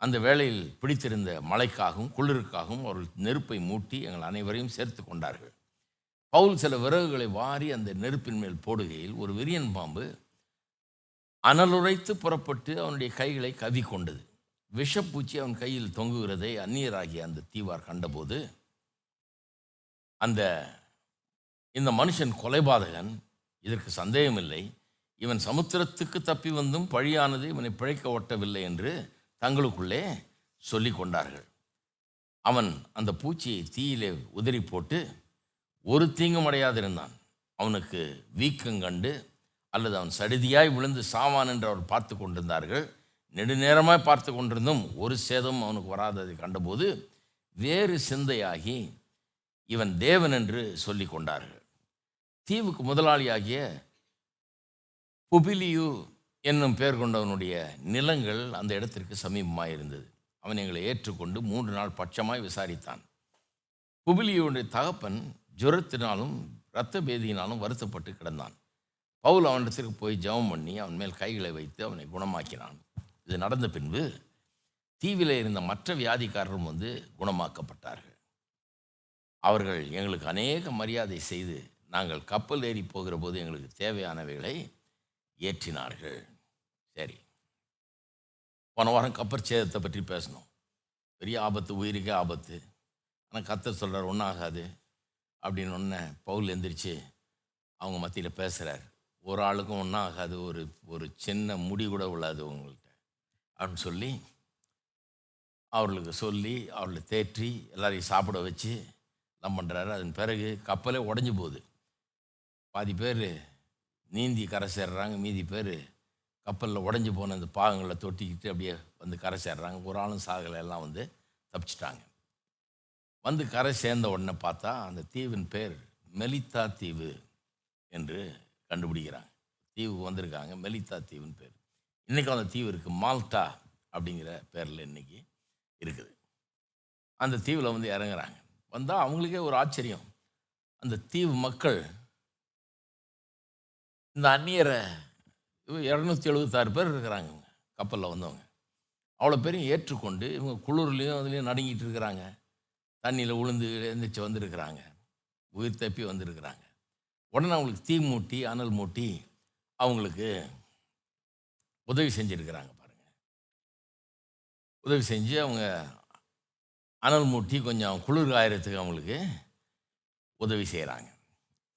அந்த வேளையில் பிடித்திருந்த மழைக்காகவும் குளிருக்காகவும் அவர்கள் நெருப்பை மூட்டி எங்கள் அனைவரையும் சேர்த்து கொண்டார்கள். பவுல் சில விறகுகளை வாரி அந்த நெருப்பின் மேல் போடுகையில் ஒரு விரியன் பாம்பு அனலுரைத்து புறப்பட்டு அவனுடைய கைகளை கவி கொண்டது. விஷப்பூச்சி அவன் கையில் தொங்குகிறதை அந்நியராகிய அந்த தீவார் கண்டபோது, அந்த இந்த மனுஷன் கொலைபாதகன், இதற்கு சந்தேகமில்லை, இவன் சமுத்திரத்துக்கு தப்பி வந்தும் பழியானது இவனை பிழைக்க ஒட்டவில்லை என்று தங்களுக்குள்ளே சொல்லி கொண்டார்கள். அவன் அந்த பூச்சியை தீயிலே உதிரி போட்டு ஒரு தீங்கும் அடையாதிருந்தான். அவனுக்கு வீக்கங்கண்டு அல்லது அவன் சடுதியாய் விழுந்து சாவான் என்று அவர் பார்த்து கொண்டிருந்தார்கள். நெடுநேரமாய் பார்த்து கொண்டிருந்தும் ஒரு சேதமும் அவனுக்கு வராததை கண்டபோது வேறு சிந்தையாகி இவன் தேவன் என்று சொல்லி கொண்டார்கள். தீவுக்கு முதலாளியாகிய புபிலியு என்னும் பேர் கொண்டவனுடைய நிலங்கள் அந்த இடத்திற்கு சமீபமாக இருந்தது. அவன் எங்களை ஏற்றுக்கொண்டு மூன்று நாள் பட்சமாய் விசாரித்தான். புபிலியுடைய தகப்பன் ஜுரத்தினாலும் இரத்த பேதியினாலும் வருத்தப்பட்டு கிடந்தான். பவுல் அவனிடத்திற்கு போய் ஜெபம் பண்ணி அவன் மேல் கைகளை வைத்து அவனை குணமாக்கினான். இது நடந்த பின்பு தீவிலே இருந்த மற்ற வியாதிக்காரரும் வந்து குணமாக்கப்பட்டார்கள். அவர்கள் எங்களுக்கு அநேக மரியாதை செய்து நாங்கள் கப்பல் ஏறி போகிற போது எங்களுக்கு தேவையானவைகளை ஏற்றினார்கள். சரி, போன வாரம் கப்பற் சேதத்தை பற்றி பேசணும். பெரிய ஆபத்து, உயிருக்கே ஆபத்து. ஆனால் கர்த்தர் சொல்கிறார் ஒன்றும் ஆகாது அப்படின்னு. ஒன்று பவுல் எந்திரிச்சு அவங்க மத்தியில் பேசுகிறார். ஒரு ஆளுக்கும் ஒன்றும் ஆகாது, ஒரு ஒரு சின்ன முடி கூட உள்ளாது அவங்கள்ட்ட அப்படின்னு சொல்லி அவர்களுக்கு சொல்லி அவர்களை தேற்றி எல்லாரையும் சாப்பிட வச்சு எல்லாம் பண்ணுறாரு. அதன் பிறகு கப்பலே உடஞ்சி போகுது. பாதி பேர் நீந்தி கரை சேர்றாங்க, மீதி பேர் கப்பலில் உடஞ்சி போன அந்த பாகங்களை தொட்டிக்கிட்டு அப்படியே வந்து கரை சேர்றாங்க. ஒரு ஆளும் சாகலை, எல்லாம் வந்து தப்பிச்சிட்டாங்க. வந்து கரை சேர்ந்த உடனே பார்த்தா அந்த தீவின் பேர் மெலித்தா தீவு என்று கண்டுபிடிக்கிறாங்க. தீவுக்கு வந்திருக்காங்க, மெலித்தா தீவின் பேர். இன்றைக்கும் அந்த தீவு இருக்குது, மால்டா அப்படிங்கிற பேரில் இன்றைக்கி இருக்குது. அந்த தீவில் வந்து இறங்குறாங்க. வந்தால் அவங்களுக்கே ஒரு ஆச்சரியம், அந்த தீவு மக்கள் இந்த அந்நியரை இரநூத்தி எழுபத்தாறு பேர் இருக்கிறாங்க இவங்க கப்பலில் வந்தவங்க. அவ்வளோ பேரையும் ஏற்றுக்கொண்டு இவங்க குளிர்லேயும் அதுலேயும் நடுங்கிட்டு இருக்கிறாங்க, தண்ணியில் உளுந்து எழுந்திரிச்சு வந்திருக்கிறாங்க, உயிர் தப்பி வந்திருக்கிறாங்க. உடனே அவங்களுக்கு தீ மூட்டி அனல் மூட்டி அவங்களுக்கு உதவி செஞ்சுருக்கிறாங்க பாருங்கள். உதவி செஞ்சு அவங்க அனல் மூட்டி கொஞ்சம் குளிர் ஆயிரத்துக்கு அவங்களுக்கு உதவி செய்கிறாங்க.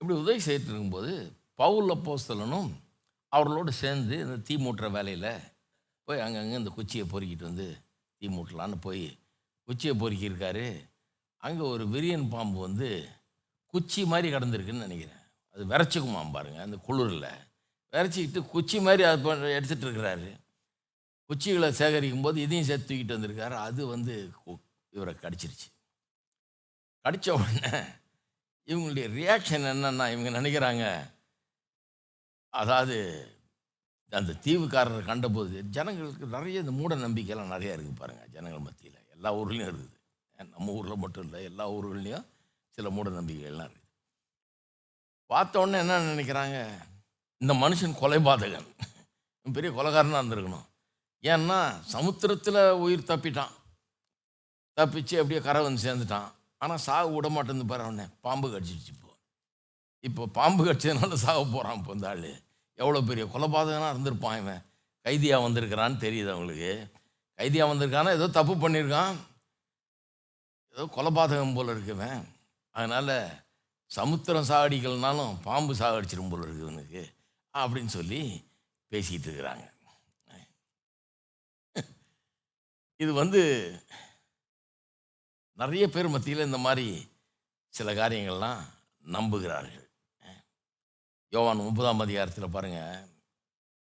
இப்படி உதவி செய்துட்டு இருக்கும்போது பவுல் அப்போஸ்தலனும் அவர்களோடு சேர்ந்து இந்த தீ மூட்டுற வேலையில் போய் அங்கங்கே இந்த குச்சியை பொறுக்கிட்டு வந்து தீ மூட்டலான்னு போய் குச்சியை பொறுக்கியிருக்காரு. அங்கே ஒரு விரியன் பாம்பு வந்து குச்சி மாதிரி கடந்திருக்குன்னு நினைக்கிறேன். அது விரைச்சிக்குமாம் பாருங்கள், அந்த குளிரில் விரைச்சிக்கிட்டு குச்சி மாதிரி அது எடுத்துகிட்டு இருக்கிறாரு. குச்சிகளை சேகரிக்கும் போது இதையும் சேர்த்து தூக்கிட்டு வந்திருக்காரு. அது வந்து இவரை கடிச்சிருச்சு. கடித்த உடனே இவங்களுடைய ரியாக்ஷன் என்னென்னா, இவங்க நினைக்கிறாங்க, அதாவது அந்த தீவுக்காரர் கண்டபோது ஜனங்களுக்கு நிறைய இந்த மூட நம்பிக்கையெல்லாம் நிறையா இருக்குது பாருங்கள். ஜனங்கள் மத்தியில் எல்லா ஊர்லேயும் இருக்குது, நம்ம ஊரில் மட்டும் இல்லை, எல்லா ஊர்கள்லேயும் சில மூட நம்பிக்கைகள்லாம் இருக்குது. பார்த்தோன்னே என்ன நினைக்கிறாங்க, இந்த மனுஷன் கொலைபாதகன், பெரிய கொலைகாரனாக இருந்திருக்கணும், ஏன்னா சமுத்திரத்தில் உயிர் தப்பிட்டான், தப்பிச்சு அப்படியே கரை வந்து சேர்ந்துட்டான், ஆனால் சாகு விட மாட்டேன்னு பாரு, அவனே பாம்பு கடிச்சிடுச்சு. இப்போ இப்போ பாம்பு கடிச்சதுனால சாக போகிறான். இப்போ இந்த ஆள் எவ்வளோ பெரிய கொலைபாதகனாக இருந்திருப்பான், இவன் கைதியாக வந்திருக்கிறான்னு தெரியுது அவங்களுக்கு. கைதியாக வந்திருக்கான்னா ஏதோ தப்பு பண்ணியிருக்கான், ஏதோ கொலைபாதகம் போல் இருக்குவன், அதனால் சமுத்திரம் சாகடிக்கலனாலும் பாம்பு சாகடிச்சிடும் போல் இருக்குது இவனுக்கு அப்படின்னு சொல்லி பேசிகிட்டு இருக்கிறாங்க. இது வந்து நிறைய பேர் மத்தியில் இந்த மாதிரி சில காரியங்கள்லாம் நம்புகிறார்கள். யோவான் முப்பதாம் அதிகாரத்தில் பாருங்கள்,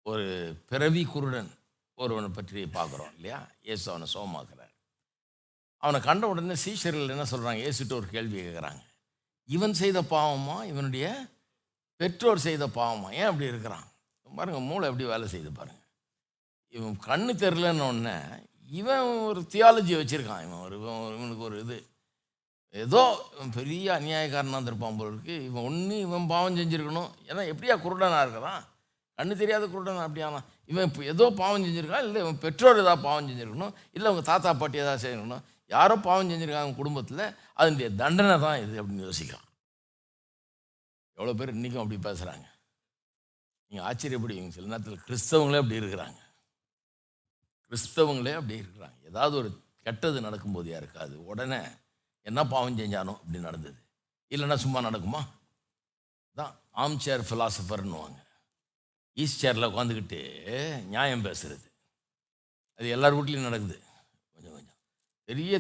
ஒரு பிறவி குருடன் ஒருவனை பற்றி பார்க்குறோம் இல்லையா? இயேசு அவனை சுகமாக்குறார். அவனை கண்ட உடனே சீஷர்கள் என்ன சொல்கிறாங்க, இயேசுகிட்ட ஒரு கேள்வி கேட்குறாங்க, இவன் செய்த பாவமா இவனுடைய பெற்றோர் செய்த பாவமா, ஏன் அப்படி இருக்கிறான்? பாருங்கள் மூளை எப்படி வேலை செய்து பாருங்கள். இவன் கண்ணு தெரிலன்னு ஒன்று, இவன் ஒரு தியாலஜி வச்சுருக்கான், இவன் ஒரு இவனுக்கு ஒரு இது ஏதோ இவன் பெரிய அநியாயக்காரனாக இருந்திருப்பான் போல இருக்கு, இவன் ஒன்று இவன் பாவம் செஞ்சுருக்கணும், ஏன்னா எப்படியா குருடனாக இருக்கிறான், கண்ணு தெரியாத குருடனா அப்படியானா, இவன் இப்போ ஏதோ பாவம் செஞ்சுருக்கான், இல்லை இவன் பெற்றோர் ஏதாவது பாவம் செஞ்சுருக்கணும், இல்லை அவங்க தாத்தா பாட்டி ஏதாவது செய்யணும், யாரோ பாவம் செஞ்சுருக்காங்க குடும்பத்தில், அதனுடைய தண்டனை தான் இது அப்படின்னு யோசிக்கிறான். எவ்வளோ பேர் இன்றைக்கும் அப்படி பேசுகிறாங்க, நீங்கள் ஆச்சரியப்படுவீங்க. சில நேரத்தில் கிறிஸ்தவங்களே அப்படி இருக்கிறாங்க, கிறிஸ்தவங்களே அப்படி இருக்கிறாங்க. ஏதாவது ஒரு கெட்டது நடக்கும்போது யாருக்கு அது உடனே என்ன பாவம் செஞ்சானோ அப்படி நடந்தது, இல்லைன்னா சும்மா நடக்குமா? தான் ஆம் சேர் ஃபிலாசபர்னுவாங்க, ஈஸ் சேரில் உட்காந்துக்கிட்டு நியாயம் பேசுகிறது. அது எல்லார் வீட்லேயும் நடக்குது. கொஞ்சம் கொஞ்சம் பெரிய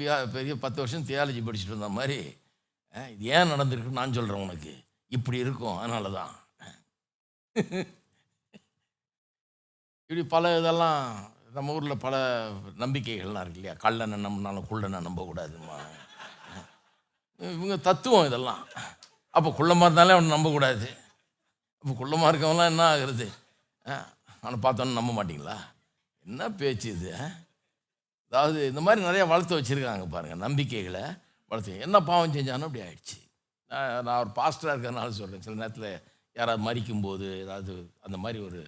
பியா பெரிய பத்து வருஷம் தியாலஜி படிச்சுட்டு இருந்த மாதிரி, இது ஏன் நடந்திருக்குன்னு நான் சொல்கிறேன், உனக்கு இப்படி இருக்கும், அதனால தான் இப்படி பல இதெல்லாம். நம்ம ஊரில் பல நம்பிக்கைகள்லாம் இருக்கு இல்லையா? கள்ளனை நம்பினாலும் குள்ளனை நம்பக்கூடாதுமா, இவங்க தத்துவம் இதெல்லாம். அப்போ குள்ளமாக இருந்தாலே அவனை நம்பக்கூடாது, இப்போ குள்ளமாக இருக்கவங்களாம் என்ன ஆகுறது, அவனை பார்த்தோன்னு நம்ப மாட்டிங்களா, என்ன பேச்சு இது? அதாவது இந்த மாதிரி நிறையா வளர்த்து வச்சுருக்காங்க பாருங்கள், நம்பிக்கைகளை வளர்த்து. என்ன பாவம் செஞ்சானோ அப்படி ஆகிடுச்சு. நான் நான் ஒரு பாஸ்டராக இருக்கிறதுனால சொல்கிறேன், சில நேரத்தில் யாராவது மறிக்கும்போது ஏதாவது அந்த மாதிரி ஒரு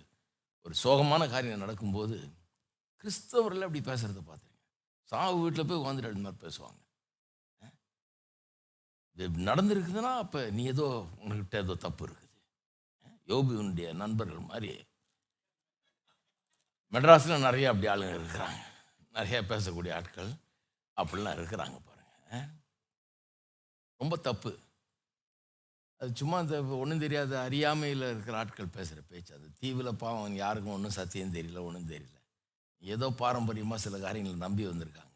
ஒரு சோகமான காரியம் நடக்கும்போது கிறிஸ்தவர்கள் அப்படி பேசுகிறத பார்த்துருங்க. சாவு வீட்டில் போய் உட்காந்துட்டு அது மாதிரி பேசுவாங்க. இது நடந்துருக்குதுன்னா அப்போ நீ ஏதோ உங்ககிட்ட ஏதோ தப்பு இருக்குது. யோபினுடைய நண்பர்கள் மாதிரி மெட்ராஸில் நிறைய அப்படி ஆளுங்க இருக்கிறாங்க, நிறையா பேசக்கூடிய ஆட்கள் அப்படிலாம் இருக்கிறாங்க பாருங்கள். ரொம்ப தப்பு அது. சும்மா அந்த ஒன்றும் தெரியாத அறியாமையில் இருக்கிற ஆட்கள் பேசுகிற பேச்சு அது. தீவில் பாவம் யாருக்கும் ஒன்றும் சத்தியம் தெரியல, ஒன்றும் தெரியல, ஏதோ பாரம்பரியமாக சில காரியங்களை நம்பி வந்திருக்காங்க.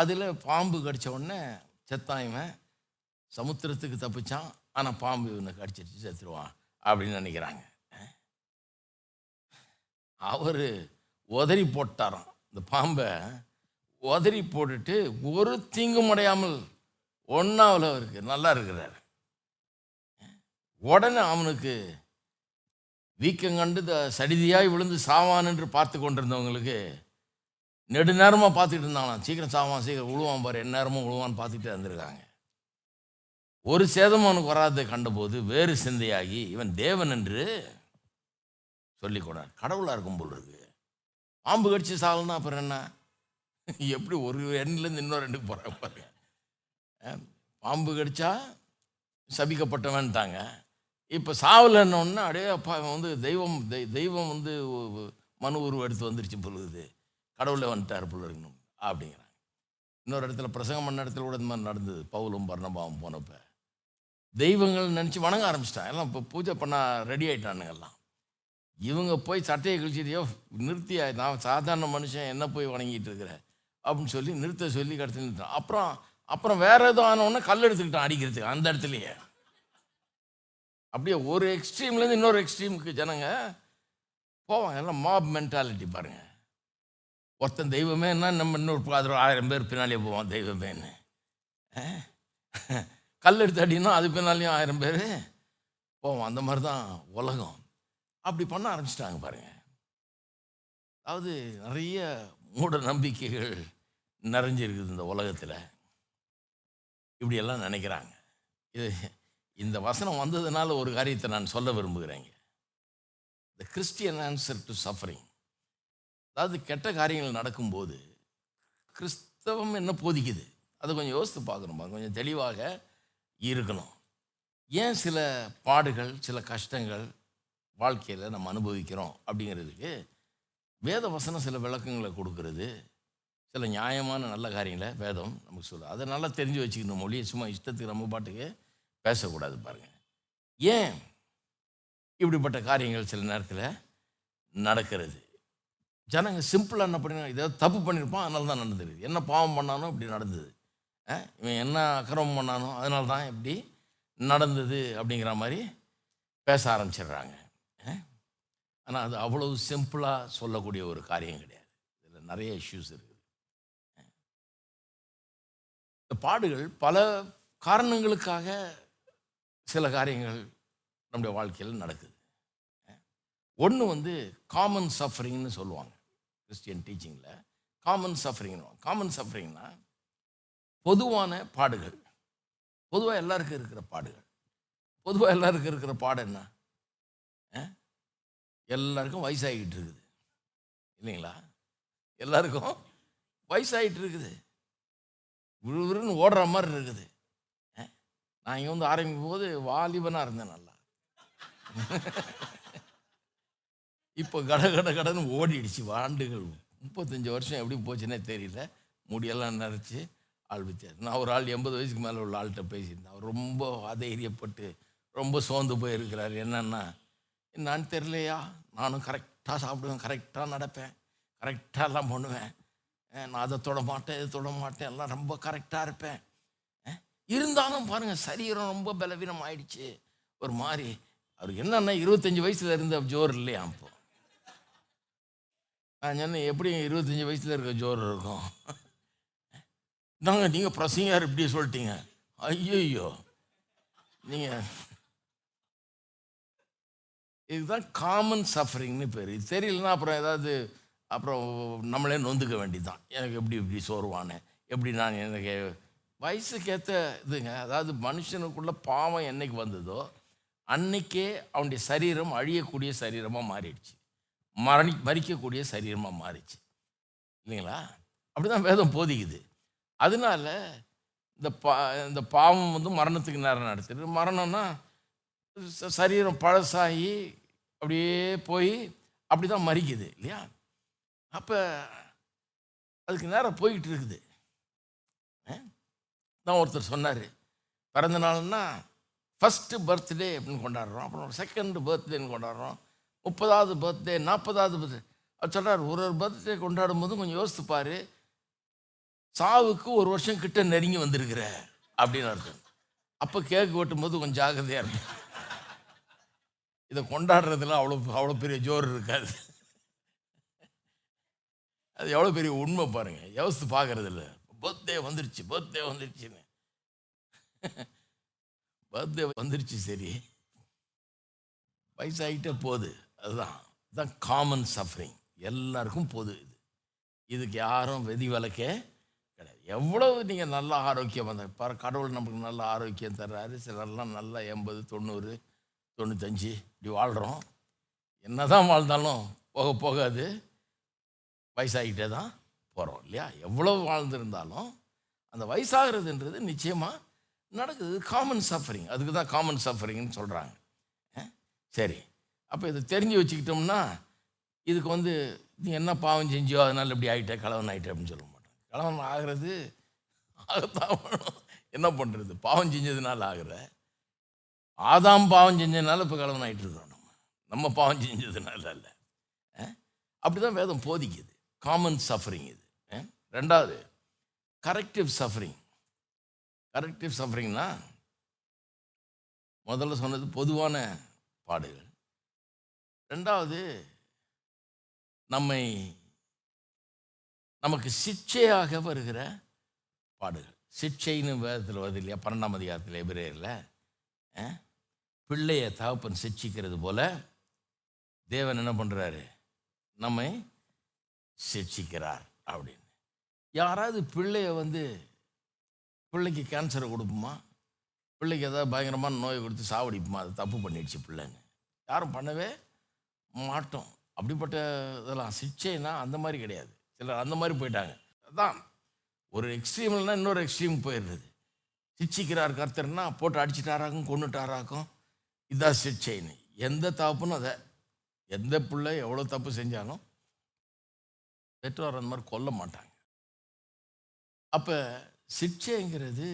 அதில் பாம்பு கடித்த உடனே செத்தான் இவன், சமுத்திரத்துக்கு தப்பிச்சான், ஆனால் பாம்பு இவனை கடிச்சிட்டு செத்துருவான் அப்படின்னு நினைக்கிறாங்க. அவர் உதறி போட்டாராம் இந்த பாம்பை, உதறி போட்டுட்டு ஒரு தீங்கும் அடையாமல் ஒன்றாவில் அவருக்கு நல்லா இருக்கிறார். உடனே அவனுக்கு வீக்கங்கண்டு சடிதியாய் விழுந்து சாவான் என்று பார்த்து கொண்டிருந்தவங்களுக்கு நெடுநேரமாக பார்த்துக்கிட்டு இருந்தாங்களாம். சீக்கிரம் சாவான், சீக்கிரம் விழுவான் பாரு, எந்நேரமும் விழுவான்னு பார்த்துக்கிட்டே இருந்திருக்காங்க. ஒரு சேதம் அவனுக்கு வராத கண்டபோது வேறு சிந்தையாகி இவன் தேவன் என்று சொல்லிக்கொண்டான். கடவுளாக இருக்கும் போல் இருக்கு. பாம்பு கடிச்சு சாகலன்னா அப்புறம் என்ன, எப்படி ஒரு எண்ணிலேருந்து இன்னொரு எண்ணுக்கு போகிறாங்க பாருங்க. பாம்பு கடிச்சா சபிக்கப்பட்டவன்ட்டாங்க, இப்போ சாவலன்னொன்னா அப்படியே அப்பா இவன் வந்து தெய்வம் தெய்வம் வந்து மனு உருவம் எடுத்து வந்துருச்சு பொழுது, கடவுளை வந்துட்டார் பொழுது இருக்கணும் அப்படிங்கிறாங்க. இன்னொரு இடத்துல பிரசங்கம் பண்ண இடத்துல கூட இந்த மாதிரி நடந்தது. பவுலும் பர்ணபாவும் போனப்போ தெய்வங்கள் நினச்சி வணங்க ஆரம்பிச்சிட்டான், எல்லாம் இப்போ பூஜை பண்ண ரெடி ஆகிட்டானுங்க எல்லாம். இவங்க போய் சட்டையை கழிச்சிட்டியோ நிறுத்தியா, நான் சாதாரண மனுஷன், என்ன போய் வணங்கிட்டு இருக்கிறேன் அப்படின்னு சொல்லி நிறுத்த சொல்லி கடத்தி நிறுத்தான். அப்புறம் அப்புறம் வேறு ஏதோ ஆனவுடனே கல் எடுத்துக்கிட்டான் அடிக்கிறதுக்கு அந்த இடத்துலையே. அப்படியே ஒரு எக்ஸ்ட்ரீம்லேருந்து இன்னொரு எக்ஸ்ட்ரீமுக்கு ஜனங்க போவாங்க, எல்லாம் மாப் மென்டாலிட்டி பாருங்கள். ஒருத்தன் தெய்வமேன்னா நம்ம இன்னொரு அதில் ஆயிரம் பேர் பின்னாலே போவோம் தெய்வமேன்னு. கல் எடுத்து அடினா அது பின்னாலேயும் ஆயிரம் பேர் போவோம். அந்த மாதிரி தான் உலகம். அப்படி பண்ண ஆரம்பிச்சிட்டாங்க பாருங்கள். அதாவது நிறைய மூட நம்பிக்கைகள் நிறைஞ்சிருக்குது இந்த உலகத்தில். இப்படியெல்லாம் நினைக்கிறாங்க. இது இந்த வசனம் வந்ததுனால ஒரு காரியத்தை நான் சொல்ல விரும்புகிறேங்க. The Christian answer to suffering. அதாவது கெட்ட காரியங்கள் நடக்கும்போது கிறிஸ்தவம் என்ன போதிக்குது, அதை கொஞ்சம் யோசித்து பார்க்கணும், கொஞ்சம் தெளிவாக இருக்கணும். ஏன் சில பாடுகள் சில கஷ்டங்கள் வாழ்க்கையில் நம்ம அனுபவிக்கிறோம் அப்படிங்கிறதுக்கு வேத வசனம் சில விளக்கங்களை கொடுக்கறது, சில நியாயமான நல்ல காரியங்களை வேதம் நமக்கு சொல்லுது. அதை நல்லா தெரிஞ்சு வச்சுக்கணும். மொழியை சும்மா இஷ்டத்துக்கு நம்ம பாட்டுக்கு பேசக்கூடாது பாருங்கள். ஏன் இப்படிப்பட்ட காரியங்கள் சில நேரத்தில் நடக்கிறது? ஜனங்க சிம்பிளாக என்ன பண்ணி, ஏதாவது தப்பு பண்ணியிருப்பான் அதனால தான் நடந்துருக்குது, என்ன பாவம் பண்ணானோ இப்படி நடந்தது, இவன் என்ன அக்கிரமம் பண்ணானோ அதனால தான் இப்படி நடந்தது அப்படிங்கிற மாதிரி பேச ஆரம்பிச்சிடுறாங்க. ஆனால் அது அவ்வளவு சிம்பிளாக சொல்லக்கூடிய ஒரு காரியம் கிடையாது. இதில் நிறைய இஷ்யூஸ் இருக்குது. இந்த பாடுகள் பல காரணங்களுக்காக சில காரியங்கள் நம்முடைய வாழ்க்கையில் நடக்குது. ஒன்று வந்து காமன் சஃபரிங்னு சொல்லுவாங்க கிறிஸ்டியன் டீச்சிங்கில். காமன் சஃபரிங்னு காமன் சஃபரிங்னா பொதுவான பாடுகள், பொதுவாக எல்லாருக்கும் இருக்கிற பாடுகள். பொதுவாக எல்லாருக்கும் இருக்கிற பாடு என்ன? எல்லாருக்கும் வயசாகிட்டு இருக்குது இல்லைங்களா? எல்லாருக்கும் வயசாகிட்டு இருக்குது, விறுவிறுன்னு ஓடுற மாதிரி இருக்குது. நான் இங்கே வந்து ஆரம்பிக்கும் போது வாலிபனாக இருந்தேன் நல்லா, இப்போ கட கட கடன்னு ஓடிடுச்சு ஆண்டுகள். முப்பத்தஞ்சு வருஷம் எப்படி போச்சுன்னே தெரியல. முடியெல்லாம் நினச்சி ஆள் வச்சார். நான் ஒரு ஆள் எண்பது வயசுக்கு மேலே உள்ள ஆள்கிட்ட பேசியிருந்தேன். அவர் ரொம்ப அதைரியப்பட்டு ரொம்ப சோர்ந்து போயிருக்கிறார். என்னென்னா என்னான்னு தெரியலையா, நானும் கரெக்டாக சாப்பிடுவேன், கரெக்டாக நடப்பேன், கரெக்டாக எல்லாம் பண்ணுவேன், நான் அதை தொட மாட்டேன், இதை தொட மாட்டேன், எல்லாம் ரொம்ப கரெக்டாக இருப்பேன். இருந்தாலும் பாருங்கள் சரீரம் ரொம்ப பலவீனம் ஆயிடுச்சு ஒரு மாதிரி. அவருக்கு என்னென்னா இருபத்தஞ்சி வயசில் இருந்த ஜோர் இல்லையா அப்போ. நான் சொன்னேன், எப்படி இருபத்தஞ்சி வயசில் இருக்க ஜோர் இருக்கும்? நாங்கள் நீங்கள் பிரசங்கையார் இப்படி சொல்லிட்டீங்க. ஐயோ, நீங்கள் இதுதான் காமன் சஃபரிங்னு பேர். இது தெரியலன்னா அப்புறம் ஏதாவது அப்புறம் நம்மளே நொந்துக்க வேண்டியதுதான். எனக்கு எப்படி இப்படி சோர்வானே, எப்படி நான் எனக்கு வயசுக்கேற்ற இதுங்க. அதாவது மனுஷனுக்குள்ள பாவம் என்றைக்கு வந்ததோ அன்னைக்கே அவனுடைய சரீரம் அழியக்கூடிய சரீரமாக மாறிடுச்சு, மரணி மறிக்கக்கூடிய சரீரமாக மாறிடுச்சு இல்லைங்களா? அப்படி தான் வேதம் போதிக்குது. அதனால இந்த பா இந்த பாவம் வந்து மரணத்துக்கு நேரம் நடத்துது. மரணம்னா சரீரம் பழசாகி அப்படியே போய் அப்படி தான் மறிக்குது இல்லையா? அப்போ அதுக்கு நேரம் போய்கிட்டு இருக்குது. தான் ஒருத்தர் சொன்னார், பிறந்த நாள்னா ஃபஸ்ட்டு பர்த்டே அப்படின்னு கொண்டாடுறோம், அப்புறம் செகண்ட் பர்த்டேன்னு கொண்டாடுறோம், முப்பதாவது பர்த்டே, நாற்பதாவது பர்த்டே. அவர் சொல்கிறார், ஒரு ஒரு பர்த்டே கொண்டாடும் போது கொஞ்சம் யோசித்துப்பார், சாவுக்கு ஒரு வருஷம் கிட்ட நெருங்கி வந்திருக்கிற அப்படின்னு அர்த்தம். அப்போ கேக்கு வெட்டும் போது கொஞ்சம் ஜாகிரதையாக இருக்கும். இதை கொண்டாடுறதுல அவ்வளோ அவ்வளோ பெரிய ஜோர் இருக்காது. அது எவ்வளோ பெரிய உண்மை பாருங்கள். யோசித்து பார்க்குறதில்ல, பர்த்டே வந்துருச்சு பர்த்டே வந்துருச்சுன்னு. பர்த்டே வந்துருச்சு, சரி, வயசாகிட்டே போகுது. அதுதான் இதுதான் காமன் சஃபரிங், எல்லாருக்கும் போது. இது இதுக்கு யாரும் விதி விலக்கே கிடையாது. எவ்வளவு நீங்கள் நல்ல ஆரோக்கியம் வந்த பாரு, கடவுள் நம்மளுக்கு நல்ல ஆரோக்கியம் தர்றாரு. சிலர்லாம் நல்லா எண்பது தொண்ணூறு தொண்ணூத்தஞ்சு இப்படி வாழ்கிறோம். என்ன தான் வாழ்ந்தாலும் போக போக அது வயசாகிட்டே தான் போகிறோம் இல்லையா? எவ்வளவு வாழ்ந்திருந்தாலும் அந்த வயசாகிறதுன்றது நிச்சயமாக நடக்குது. காமன் சஃபரிங், அதுக்கு தான் காமன் சஃபரிங்னு சொல்கிறாங்க. சரி, அப்போ இதை தெரிஞ்சு வச்சுக்கிட்டோம்னா இதுக்கு வந்து நீ என்ன பாவம் செஞ்சியோ அதனால் இப்படி ஆகிட்ட கலவன் ஆகிட்ட அப்படின்னு சொல்ல மாட்டோம். கலவன் ஆகிறது ஆகத்தான், என்ன பண்ணுறது, பாவம் செஞ்சதுனால ஆகிற. ஆதாம் பாவம் செஞ்சதுனால இப்போ கலவன் ஆகிட்டு இருக்கிறோம். நம்ம நம்ம பாவம் செஞ்சதுனால இல்லை. அப்படி தான் வேதம் போதிக்குது. காமன் சஃபரிங் இது. ரெண்டாவது கரெக்டிவ் சஃபரிங். கரெக்டிவ் சஃபரிங்னா முதல்ல சொன்னது பொதுவான பாடுகள். ரெண்டாவது நம்மை நமக்கு சிக்ஷையாக வருகிற பாடுகள். சிக்ஷைன்னு வேதத்தில் வருது இல்லையா? பன்னெண்டாம் அதிகாரத்தில் எபிரேயரில் பிள்ளையை தகப்பன் சிக்ஷிக்கிறது போல தேவன் என்ன பண்ணுறாரு, நம்மை சிக்ஷிக்கிறார் அப்படின்னு. யாராவது பிள்ளைய வந்து பிள்ளைக்கு கேன்சரை கொடுப்போமா, பிள்ளைக்கு ஏதாவது பயங்கரமான நோயை கொடுத்து சாவடிப்போமா, அது தப்பு பண்ணிடுச்சு பிள்ளைன்னு யாரும் பண்ணவே மாட்டோம். அப்படிப்பட்ட இதெல்லாம் சிக்ஷைனா அந்த மாதிரி கிடையாது. சிலர் அந்த மாதிரி போயிட்டாங்க. அதான் ஒரு எக்ஸ்ட்ரீம்லனா இன்னொரு எக்ஸ்ட்ரீம் போயிடுறது. சிக்ஷிக்கிறார் கர்த்தர்னா போட்டு அடிச்சுட்டாராக்கும் கொண்டுட்டாராக்கும், இதுதான் சிக்ஷைன்னு. எந்த தப்புன்னு அதை எந்த பிள்ளை எவ்வளோ தப்பு செஞ்சாலும் பெற்றோர் அந்த மாதிரி கொல்ல மாட்டாங்க. அப்போ சிக்ஷைங்கிறது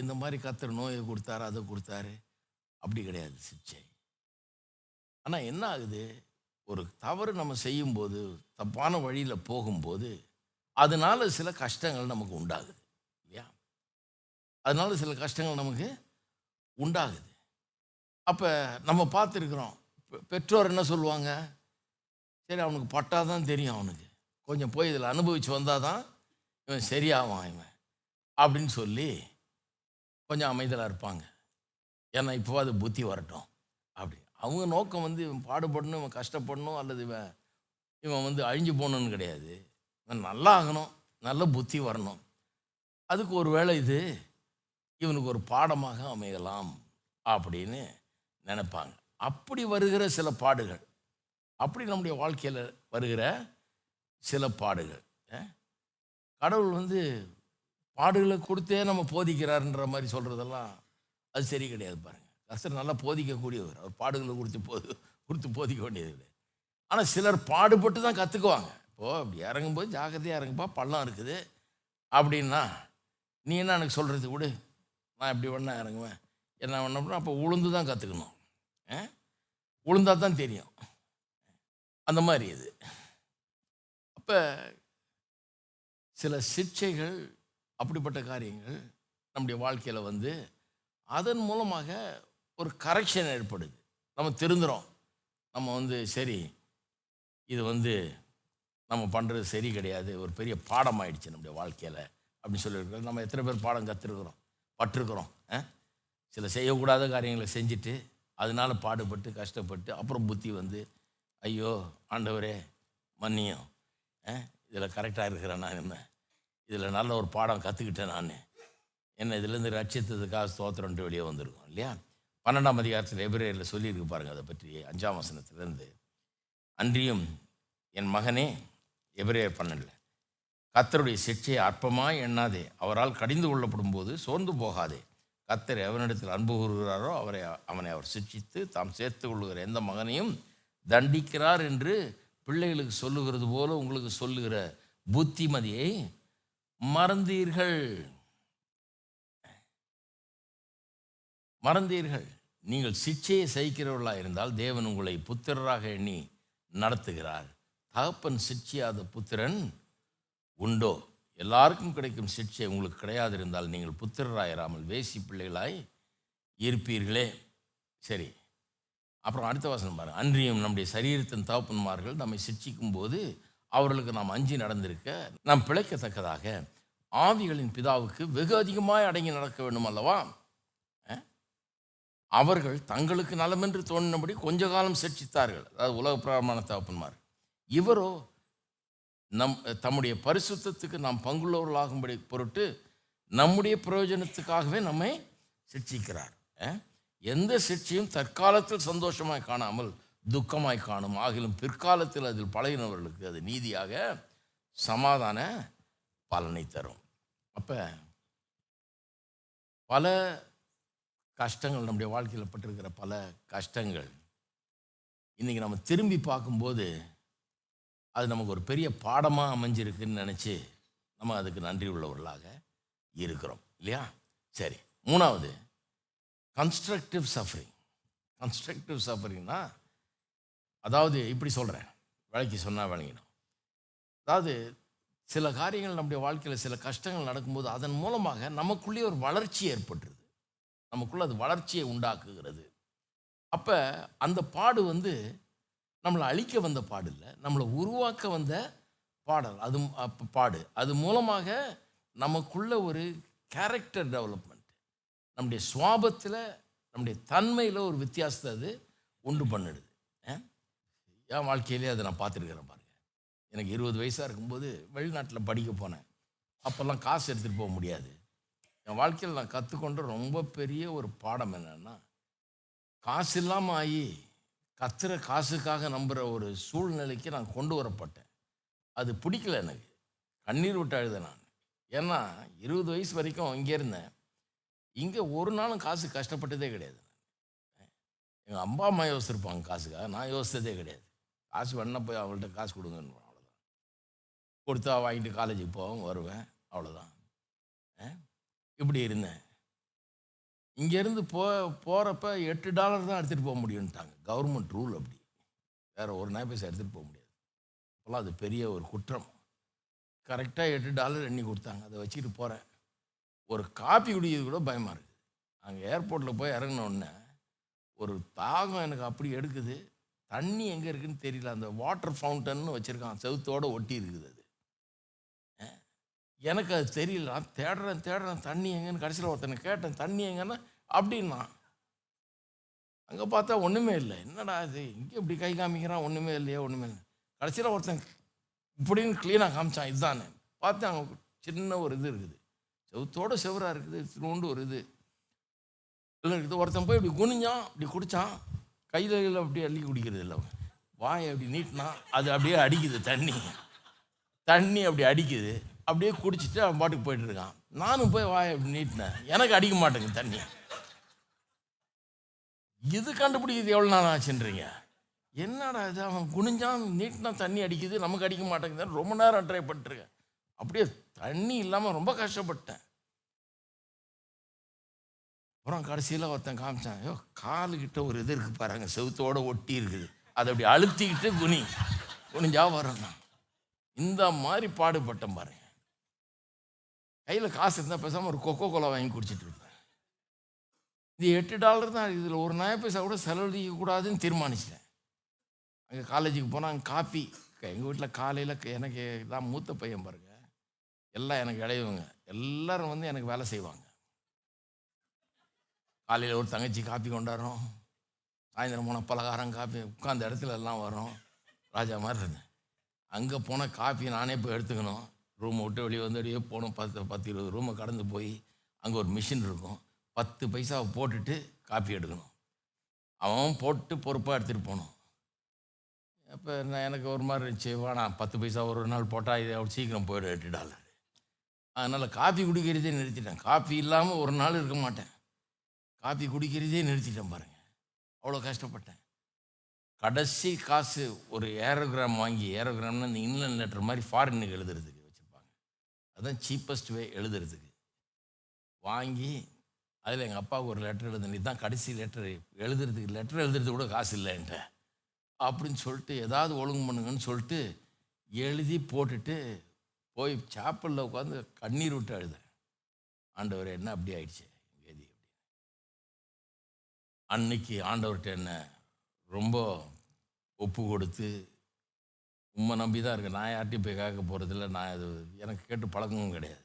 இந்த மாதிரி கர்த்தர் நோயை கொடுத்தாரு அதை கொடுத்தாரு அப்படி கிடையாது சிக்ஷை. ஆனால் என்ன ஆகுது, ஒரு தவறு நம்ம செய்யும்போது தப்பான வழியில் போகும்போது அதனால சில கஷ்டங்கள் நமக்கு உண்டாகுது இல்லையா? அதனால சில கஷ்டங்கள் நமக்கு உண்டாகுது. அப்போ நம்ம பார்த்துருக்குறோம், பெற்றோர் என்ன சொல்லுவாங்க, சரி அவனுக்கு பட்டாதான் தெரியும், அவனுக்கு கொஞ்சம் போய் இதில் அனுபவித்து வந்தால் தான் இவன் சரியாவான் இவன் அப்படின்னு சொல்லி கொஞ்சம் அமைதியாக இருப்பாங்க. ஏன்னா இப்போ அது புத்தி வரட்டும் அப்படி. அவங்க நோக்கம் வந்து இவன் பாடுபடணும், இவன் கஷ்டப்படணும், அல்லது இவன் இவன் வந்து அழிஞ்சு போகணுன்னு கிடையாது. இவன் நல்லா ஆகணும், நல்ல புத்தி வரணும். அதுக்கு ஒரு வேளை இது இவனுக்கு ஒரு பாடமாக அமையலாம் அப்படின்னு நினைப்பாங்க. அப்படி வருகிற சில பாடுகள், அப்படி நம்முடைய வாழ்க்கையில் வருகிற சில பாடுகள், கடவுள் வந்து பாடுகளை கொடுத்தே நம்ம போதிக்கிறாருன்ற மாதிரி சொல்கிறதெல்லாம் அது சரி கிடையாது. பாருங்கள், கர்த்தர் நல்லா போதிக்கக்கூடியவர், அவர் பாடுகளை கொடுத்து போது கொடுத்து போதிக்க வேண்டியது. ஆனால் சிலர் பாடுபட்டு தான் கற்றுக்குவாங்க. இப்போது அப்படி இறங்கும்போது ஜாக்கிரதையாக இறங்குப்பா, பள்ளம் இருக்குது அப்படின்னா நீ என்ன எனக்கு சொல்கிறது விடு, நான் எப்படி வேணா இறங்குவேன், என்ன வேணா. அப்போ உளுந்து தான் கற்றுக்கணும், உளுந்தா தான் தெரியும், அந்த மாதிரி இது. அப்போ சில சிக்ஷைகள், அப்படிப்பட்ட காரியங்கள் நம்முடைய வாழ்க்கையில் வந்து அதன் மூலமாக ஒரு கரெக்ஷன் ஏற்படுது. நம்ம திருந்துறோம், நம்ம வந்து சரி இது வந்து நம்ம பண்ணுறது சரி கிடையாது, ஒரு பெரிய பாடம் ஆயிடுச்சு நம்முடைய வாழ்க்கையில் அப்படின்னு சொல்லியிருக்கிறோம். நம்ம எத்தனை பேர் பாடம் கற்றுருக்குறோம், பட்டிருக்கிறோம். சில செய்யக்கூடாத காரியங்களை செஞ்சுட்டு அதனால் பாடுபட்டு கஷ்டப்பட்டு அப்புறம் புத்தி வந்து ஐயோ ஆண்டவரே மன்னியும், இதில் கரெக்டாக இருக்கிறேன் நான், என்ன இதில் நல்ல ஒரு பாடம் கற்றுக்கிட்டேன் நான், என்ன இதுலேருந்து ரட்சித்ததுக்காக ஸ்தோத்திரம்ட்டு வெளியே வந்திருக்கோம் இல்லையா? பன்னெண்டாம் அதிகாரத்தில் எபிரேயரில் சொல்லியிருக்கு பாருங்கள், அதை பற்றி அஞ்சாம் வசனத்துலேருந்து. அன்றியும் என் மகனே, எபிரேயர் பன்னெண்டில், கர்த்தருடைய சிக்ஷையை அற்பமாக எண்ணாதே, அவரால் கடிந்து கொள்ளப்படும் போது சோர்ந்து போகாதே. கர்த்தர் எவனிடத்தில் அன்பு கூறுகிறாரோ அவரை அவனை அவர் சிக்ஷித்து தாம் சேர்த்து கொள்ளுகிற எந்த மகனையும் தண்டிக்கிறார் என்று பிள்ளைகளுக்கு சொல்லுகிறது போல உங்களுக்கு சொல்லுகிற புத்திமதியை மறந்தீர்கள் மறந்தீர்கள் நீங்கள் சிக்ஷையை சகிக்கிறவர்களாக இருந்தால் தேவன் உங்களை புத்திரராக எண்ணி நடத்துகிறார். தகப்பன் சிக்ஷையாத புத்திரன் உண்டோ? எல்லாருக்கும் கிடைக்கும் சிக்ஷை உங்களுக்கு கிடையாது இருந்தால் நீங்கள் புத்திரராயிராமல் வேசி பிள்ளைகளாய் இருப்பீர்களே. சரி, அப்புறம் அடுத்த வசனம் பாருங்கள். அன்றியும் நம்முடைய சரீரத்தின் தகப்பன்மார்கள் நம்மை சிக்ஷிக்கும் போது அவர்களுக்கு நாம் அஞ்சி நடந்திருக்க நாம் பிழைக்கத்தக்கதாக ஆவிகளின் பிதாவுக்கு வெகு அதிகமாக அடங்கி நடக்க வேண்டும் அல்லவா? அவர்கள் தங்களுக்கு நலமென்று தோன்றினபடி கொஞ்ச காலம் சிக்ஷித்தார்கள், அதாவது உலக பிரகாரமான தகப்பன்மார்கள். இவரோ நம் தம்முடைய பரிசுத்தத்துக்கு நாம் பங்குள்ளவர்களாகும்படி பொருட்டு நம்முடைய பிரயோஜனத்துக்காகவே நம்மை சிக்ஷிக்கிறார். எந்த சிக்ஷையும் தற்காலத்தில் சந்தோஷமாய் காணாமல் துக்கமாய் காணும், ஆகிலும் பிற்காலத்தில் அதில் பழகினவர்களுக்கு அது நீதியாக சமாதான பலனை தரும். அப்போ பல கஷ்டங்கள், நம்முடைய வாழ்க்கையில் பட்டிருக்கிற பல கஷ்டங்கள் இன்றைக்கி நம்ம திரும்பி பார்க்கும்போது அது நமக்கு ஒரு பெரிய பாடமாக அமைஞ்சிருக்குன்னு நினச்சி நம்ம அதுக்கு நன்றி உள்ளவர்களாக இருக்கிறோம் இல்லையா? சரி, மூணாவது கன்ஸ்ட்ரக்டிவ் சஃபரிங். கன்ஸ்ட்ரக்டிவ் சஃபரிங்னா அதாவது இப்படி சொல்கிறேன், விளக்கி சொன்னால் விளங்கிடும். அதாவது சில காரியங்கள் நம்முடைய வாழ்க்கையில் சில கஷ்டங்கள் நடக்கும்போது அதன் மூலமாக நமக்குள்ளேயே ஒரு வளர்ச்சி ஏற்பட்டுருது, நமக்குள்ளே அது வளர்ச்சியை உண்டாக்குகிறது. அப்போ அந்த பாடு வந்து நம்மளை அழிக்க வந்த பாடு இல்லை, நம்மளை உருவாக்க வந்த பாடல் அது பாடு. அது மூலமாக நமக்குள்ள ஒரு கேரக்டர் டெவலப்மெண்ட், நம்முடைய சுவாபத்தில் நம்முடைய தன்மையில் ஒரு வித்தியாசத்தை அது உண்டு பண்ணிடுது. என் வாழ்க்கையிலே அதை நான் பார்த்துருக்கிறேன் பாருங்கள். எனக்கு இருபது வயசாக இருக்கும்போது வெளிநாட்டில் படிக்க போனேன். அப்போல்லாம் காசு எடுத்துகிட்டு போக முடியாது. என் வாழ்க்கையில் நான் கற்றுக்கொண்ட ரொம்ப பெரிய ஒரு பாடம் என்னென்னா, காசு இல்லாமல் ஆகி கத்துற காசுக்காக நம்புகிற ஒரு சூழ்நிலைக்கு நான் கொண்டு வரப்பட்டேன். அது பிடிக்கல, எனக்கு கண்ணீர் விட்டு அழுதேன் நான். ஏன்னா இருபது வயசு வரைக்கும் இங்கே இருந்தேன், இங்கே ஒரு நாளும் காசு கஷ்டப்பட்டதே கிடையாது. எங்கள் அம்மா அம்மா யோசிச்சிருப்பாங்க காசுக்காக, நான் யோசித்ததே கிடையாது. காசு வேணா போய் அவங்கள்ட்ட காசு கொடுங்கன்னு, அவ்வளோதான். கொடுத்தா வாங்கிட்டு காலேஜுக்கு போவேன், வருவேன், அவ்வளோதான். இப்படி இருந்தேன். இங்கேருந்து போ போகிறப்ப எட்டு டாலர் தான் எடுத்துகிட்டு போக முடியும்ட்டாங்க, கவர்மெண்ட் ரூல் அப்படி, வேறு ஒரு நாய் பைசா எடுத்துகிட்டு போக முடியாது. அப்போல்லாம் அது பெரிய ஒரு குற்றம். கரெக்டாக எட்டு டாலர் எண்ணி கொடுத்தாங்க, அதை வச்சுக்கிட்டு போகிறேன். ஒரு காப்பி குடிக்கிறது கூட பயமாக இருக்குது. அங்கே ஏர்போர்ட்டில் போய் இறங்கினோடனே ஒரு தாகம் எனக்கு அப்படி எடுக்குது. தண்ணி எங்கே இருக்குதுன்னு தெரியல. அந்த வாட்டர் ஃபவுண்டன்னு வச்சுருக்கான், செவுத்தோடு ஒட்டி இருக்குது. அது எனக்கு அது தெரியல. தேடுறேன் தேடுறேன் தண்ணி எங்கன்னு. கடைசியில் ஒருத்தனை கேட்டேன் தண்ணி எங்கன்னா அப்படின்னா அங்கே பார்த்தா ஒன்றுமே இல்லை. என்னடா இது இங்கே இப்படி கை காமிக்கிறான், ஒன்றுமே இல்லையே ஒன்றுமே இல்லை. கடைசியில் ஒருத்தன் இப்படின்னு க்ளீனாக காமிச்சான், இதுதான் பார்த்தேன். அங்கே சின்ன ஒரு இது இருக்குது, செவுத்தோடு செவராக இருக்குது, திருண்டு ஒரு இது இல்லை இருக்குது. ஒருத்தன் போய் இப்படி குனிஞ்சான், இப்படி குடித்தான். கையில் கையில் அப்படியே அள்ளி குடிக்கிறது இல்லை, வாயை அப்படி நீட்டினா அது அப்படியே அடிக்குது. தண்ணி தண்ணி அப்படி அடிக்குது. அப்படியே குடிச்சிட்டு அவன் பாட்டுக்கு போய்ட்டுருக்கான். நானும் போய் வாயை அப்படி நீட்டினேன், எனக்கு அடிக்க மாட்டேங்குது தண்ணி. இது கண்டுபிடிக்கிறது எவ்வளோ நாள் ஆச்சுன்றீங்க? என்னடா இது, அவன் குனிஞ்சான் நீட்டினா தண்ணி அடிக்குது, நமக்கு அடிக்க மாட்டேங்குதுன்னு ரொம்ப நேரம் ட்ரை பண்ணிட்டுருக்கேன். அப்படியே தண்ணி இல்லாமல் ரொம்ப கஷ்டப்பட்டேன். அப்புறம் கடைசியில் ஒருத்தன் காமிச்சான், ஐயோ காலுக்கிட்ட ஒரு இது இருக்குது பாருங்க, செவுத்தோடு ஒட்டி இருக்குது, அதை அப்படி அழுத்திக்கிட்டு குனி குனிஞ்சா வரும். நான் இந்த மாதிரி பாடுபட்டேன் பாருங்க. கையில் காசு இருந்தால் பேசாமல் ஒரு கொக்கோ கோலா வாங்கி குடிச்சிட்டு இருப்பேன். இது எட்டு டாலர் தான், இதில் ஒரு நாய் பைசா கூட செலவழிக்க கூடாதுன்னு தீர்மானிச்சிட்டேன். அங்கே காலேஜுக்கு போனால் அங்கே காப்பி, எங்கள் வீட்டில் காலையில் எனக்கு தான் மூத்த பையன் பாருங்க, எல்லாம் எனக்கு இளையவங்க எல்லோரும் வந்து எனக்கு வேலை செய்வாங்க. காலையில் ஒரு தங்கச்சி காப்பி கொண்டாடுறோம், சாயந்தரம் போனால் பலகாரம் காப்பி, உட்காந்த இடத்துல எல்லாம் வரும். ராஜா மாதிரி இருந்தேன். அங்கே போனால் காப்பி நானே போய் எடுத்துக்கணும். ரூமை விட்டு வெளியே வந்து வெளியே போகணும். பத்து பத்து இருபது ரூமை கடந்து போய் அங்கே ஒரு மிஷின் இருக்கும், பத்து பைசாவை போட்டுட்டு காப்பி எடுக்கணும். அவன் போட்டு பொறுப்பாக எடுத்துகிட்டு போகணும். அப்போ நான் எனக்கு ஒரு மாதிரி இருந்துச்சு, வாடா பத்து பைசா ஒரு நாள் போட்டால் இதை அவ்வளோ சீக்கிரம் போய்டும் எட்டு டாலர். அதனால் காப்பி குடிக்கிறதே நிறுத்திட்டேன். காப்பி இல்லாமல் ஒரு நாள் இருக்க மாட்டேன். காப்பி குடிக்கிறதே நிறுத்திட்டேன் பாருங்கள். அவ்வளோ கஷ்டப்பட்டேன். கடைசி காசு ஒரு ஏரோகிராம் வாங்கி, ஏரோகிராம்னா இந்த இன்லன் லெட்டர் மாதிரி ஃபாரினுக்கு எழுதுறதுக்கு வச்சுருப்பாங்க, அதுதான் சீப்பஸ்ட் வே எழுதுறதுக்கு. வாங்கி அதில் எங்கள் அப்பாவுக்கு ஒரு லெட்டர் எழுதுனி தான் கடைசி லெட்டர் எழுதுறதுக்கு, லெட்டர் எழுதுறது கூட காசு இல்லைன்ட்ட அப்படின்னு சொல்லிட்டு ஏதாவது ஒழுங்கு பண்ணுங்கன்னு சொல்லிட்டு எழுதி போட்டுட்டு போய் சாப்பலில் உட்காந்து கண்ணீர் விட்டு அழுதேன். ஆண்டவர் என்ன அப்படி ஆயிடுச்சு எதி அப்படி. அன்னைக்கு ஆண்டவர்கிட்ட என்ன ரொம்ப ஒப்பு கொடுத்து உண்மை நம்பி தான் இருக்கேன். நான் யார்ட்டையும் போய் கேட்க போகிறதில்ல. நான் அது எனக்கு கேட்டு பழக்கமும் கிடையாது,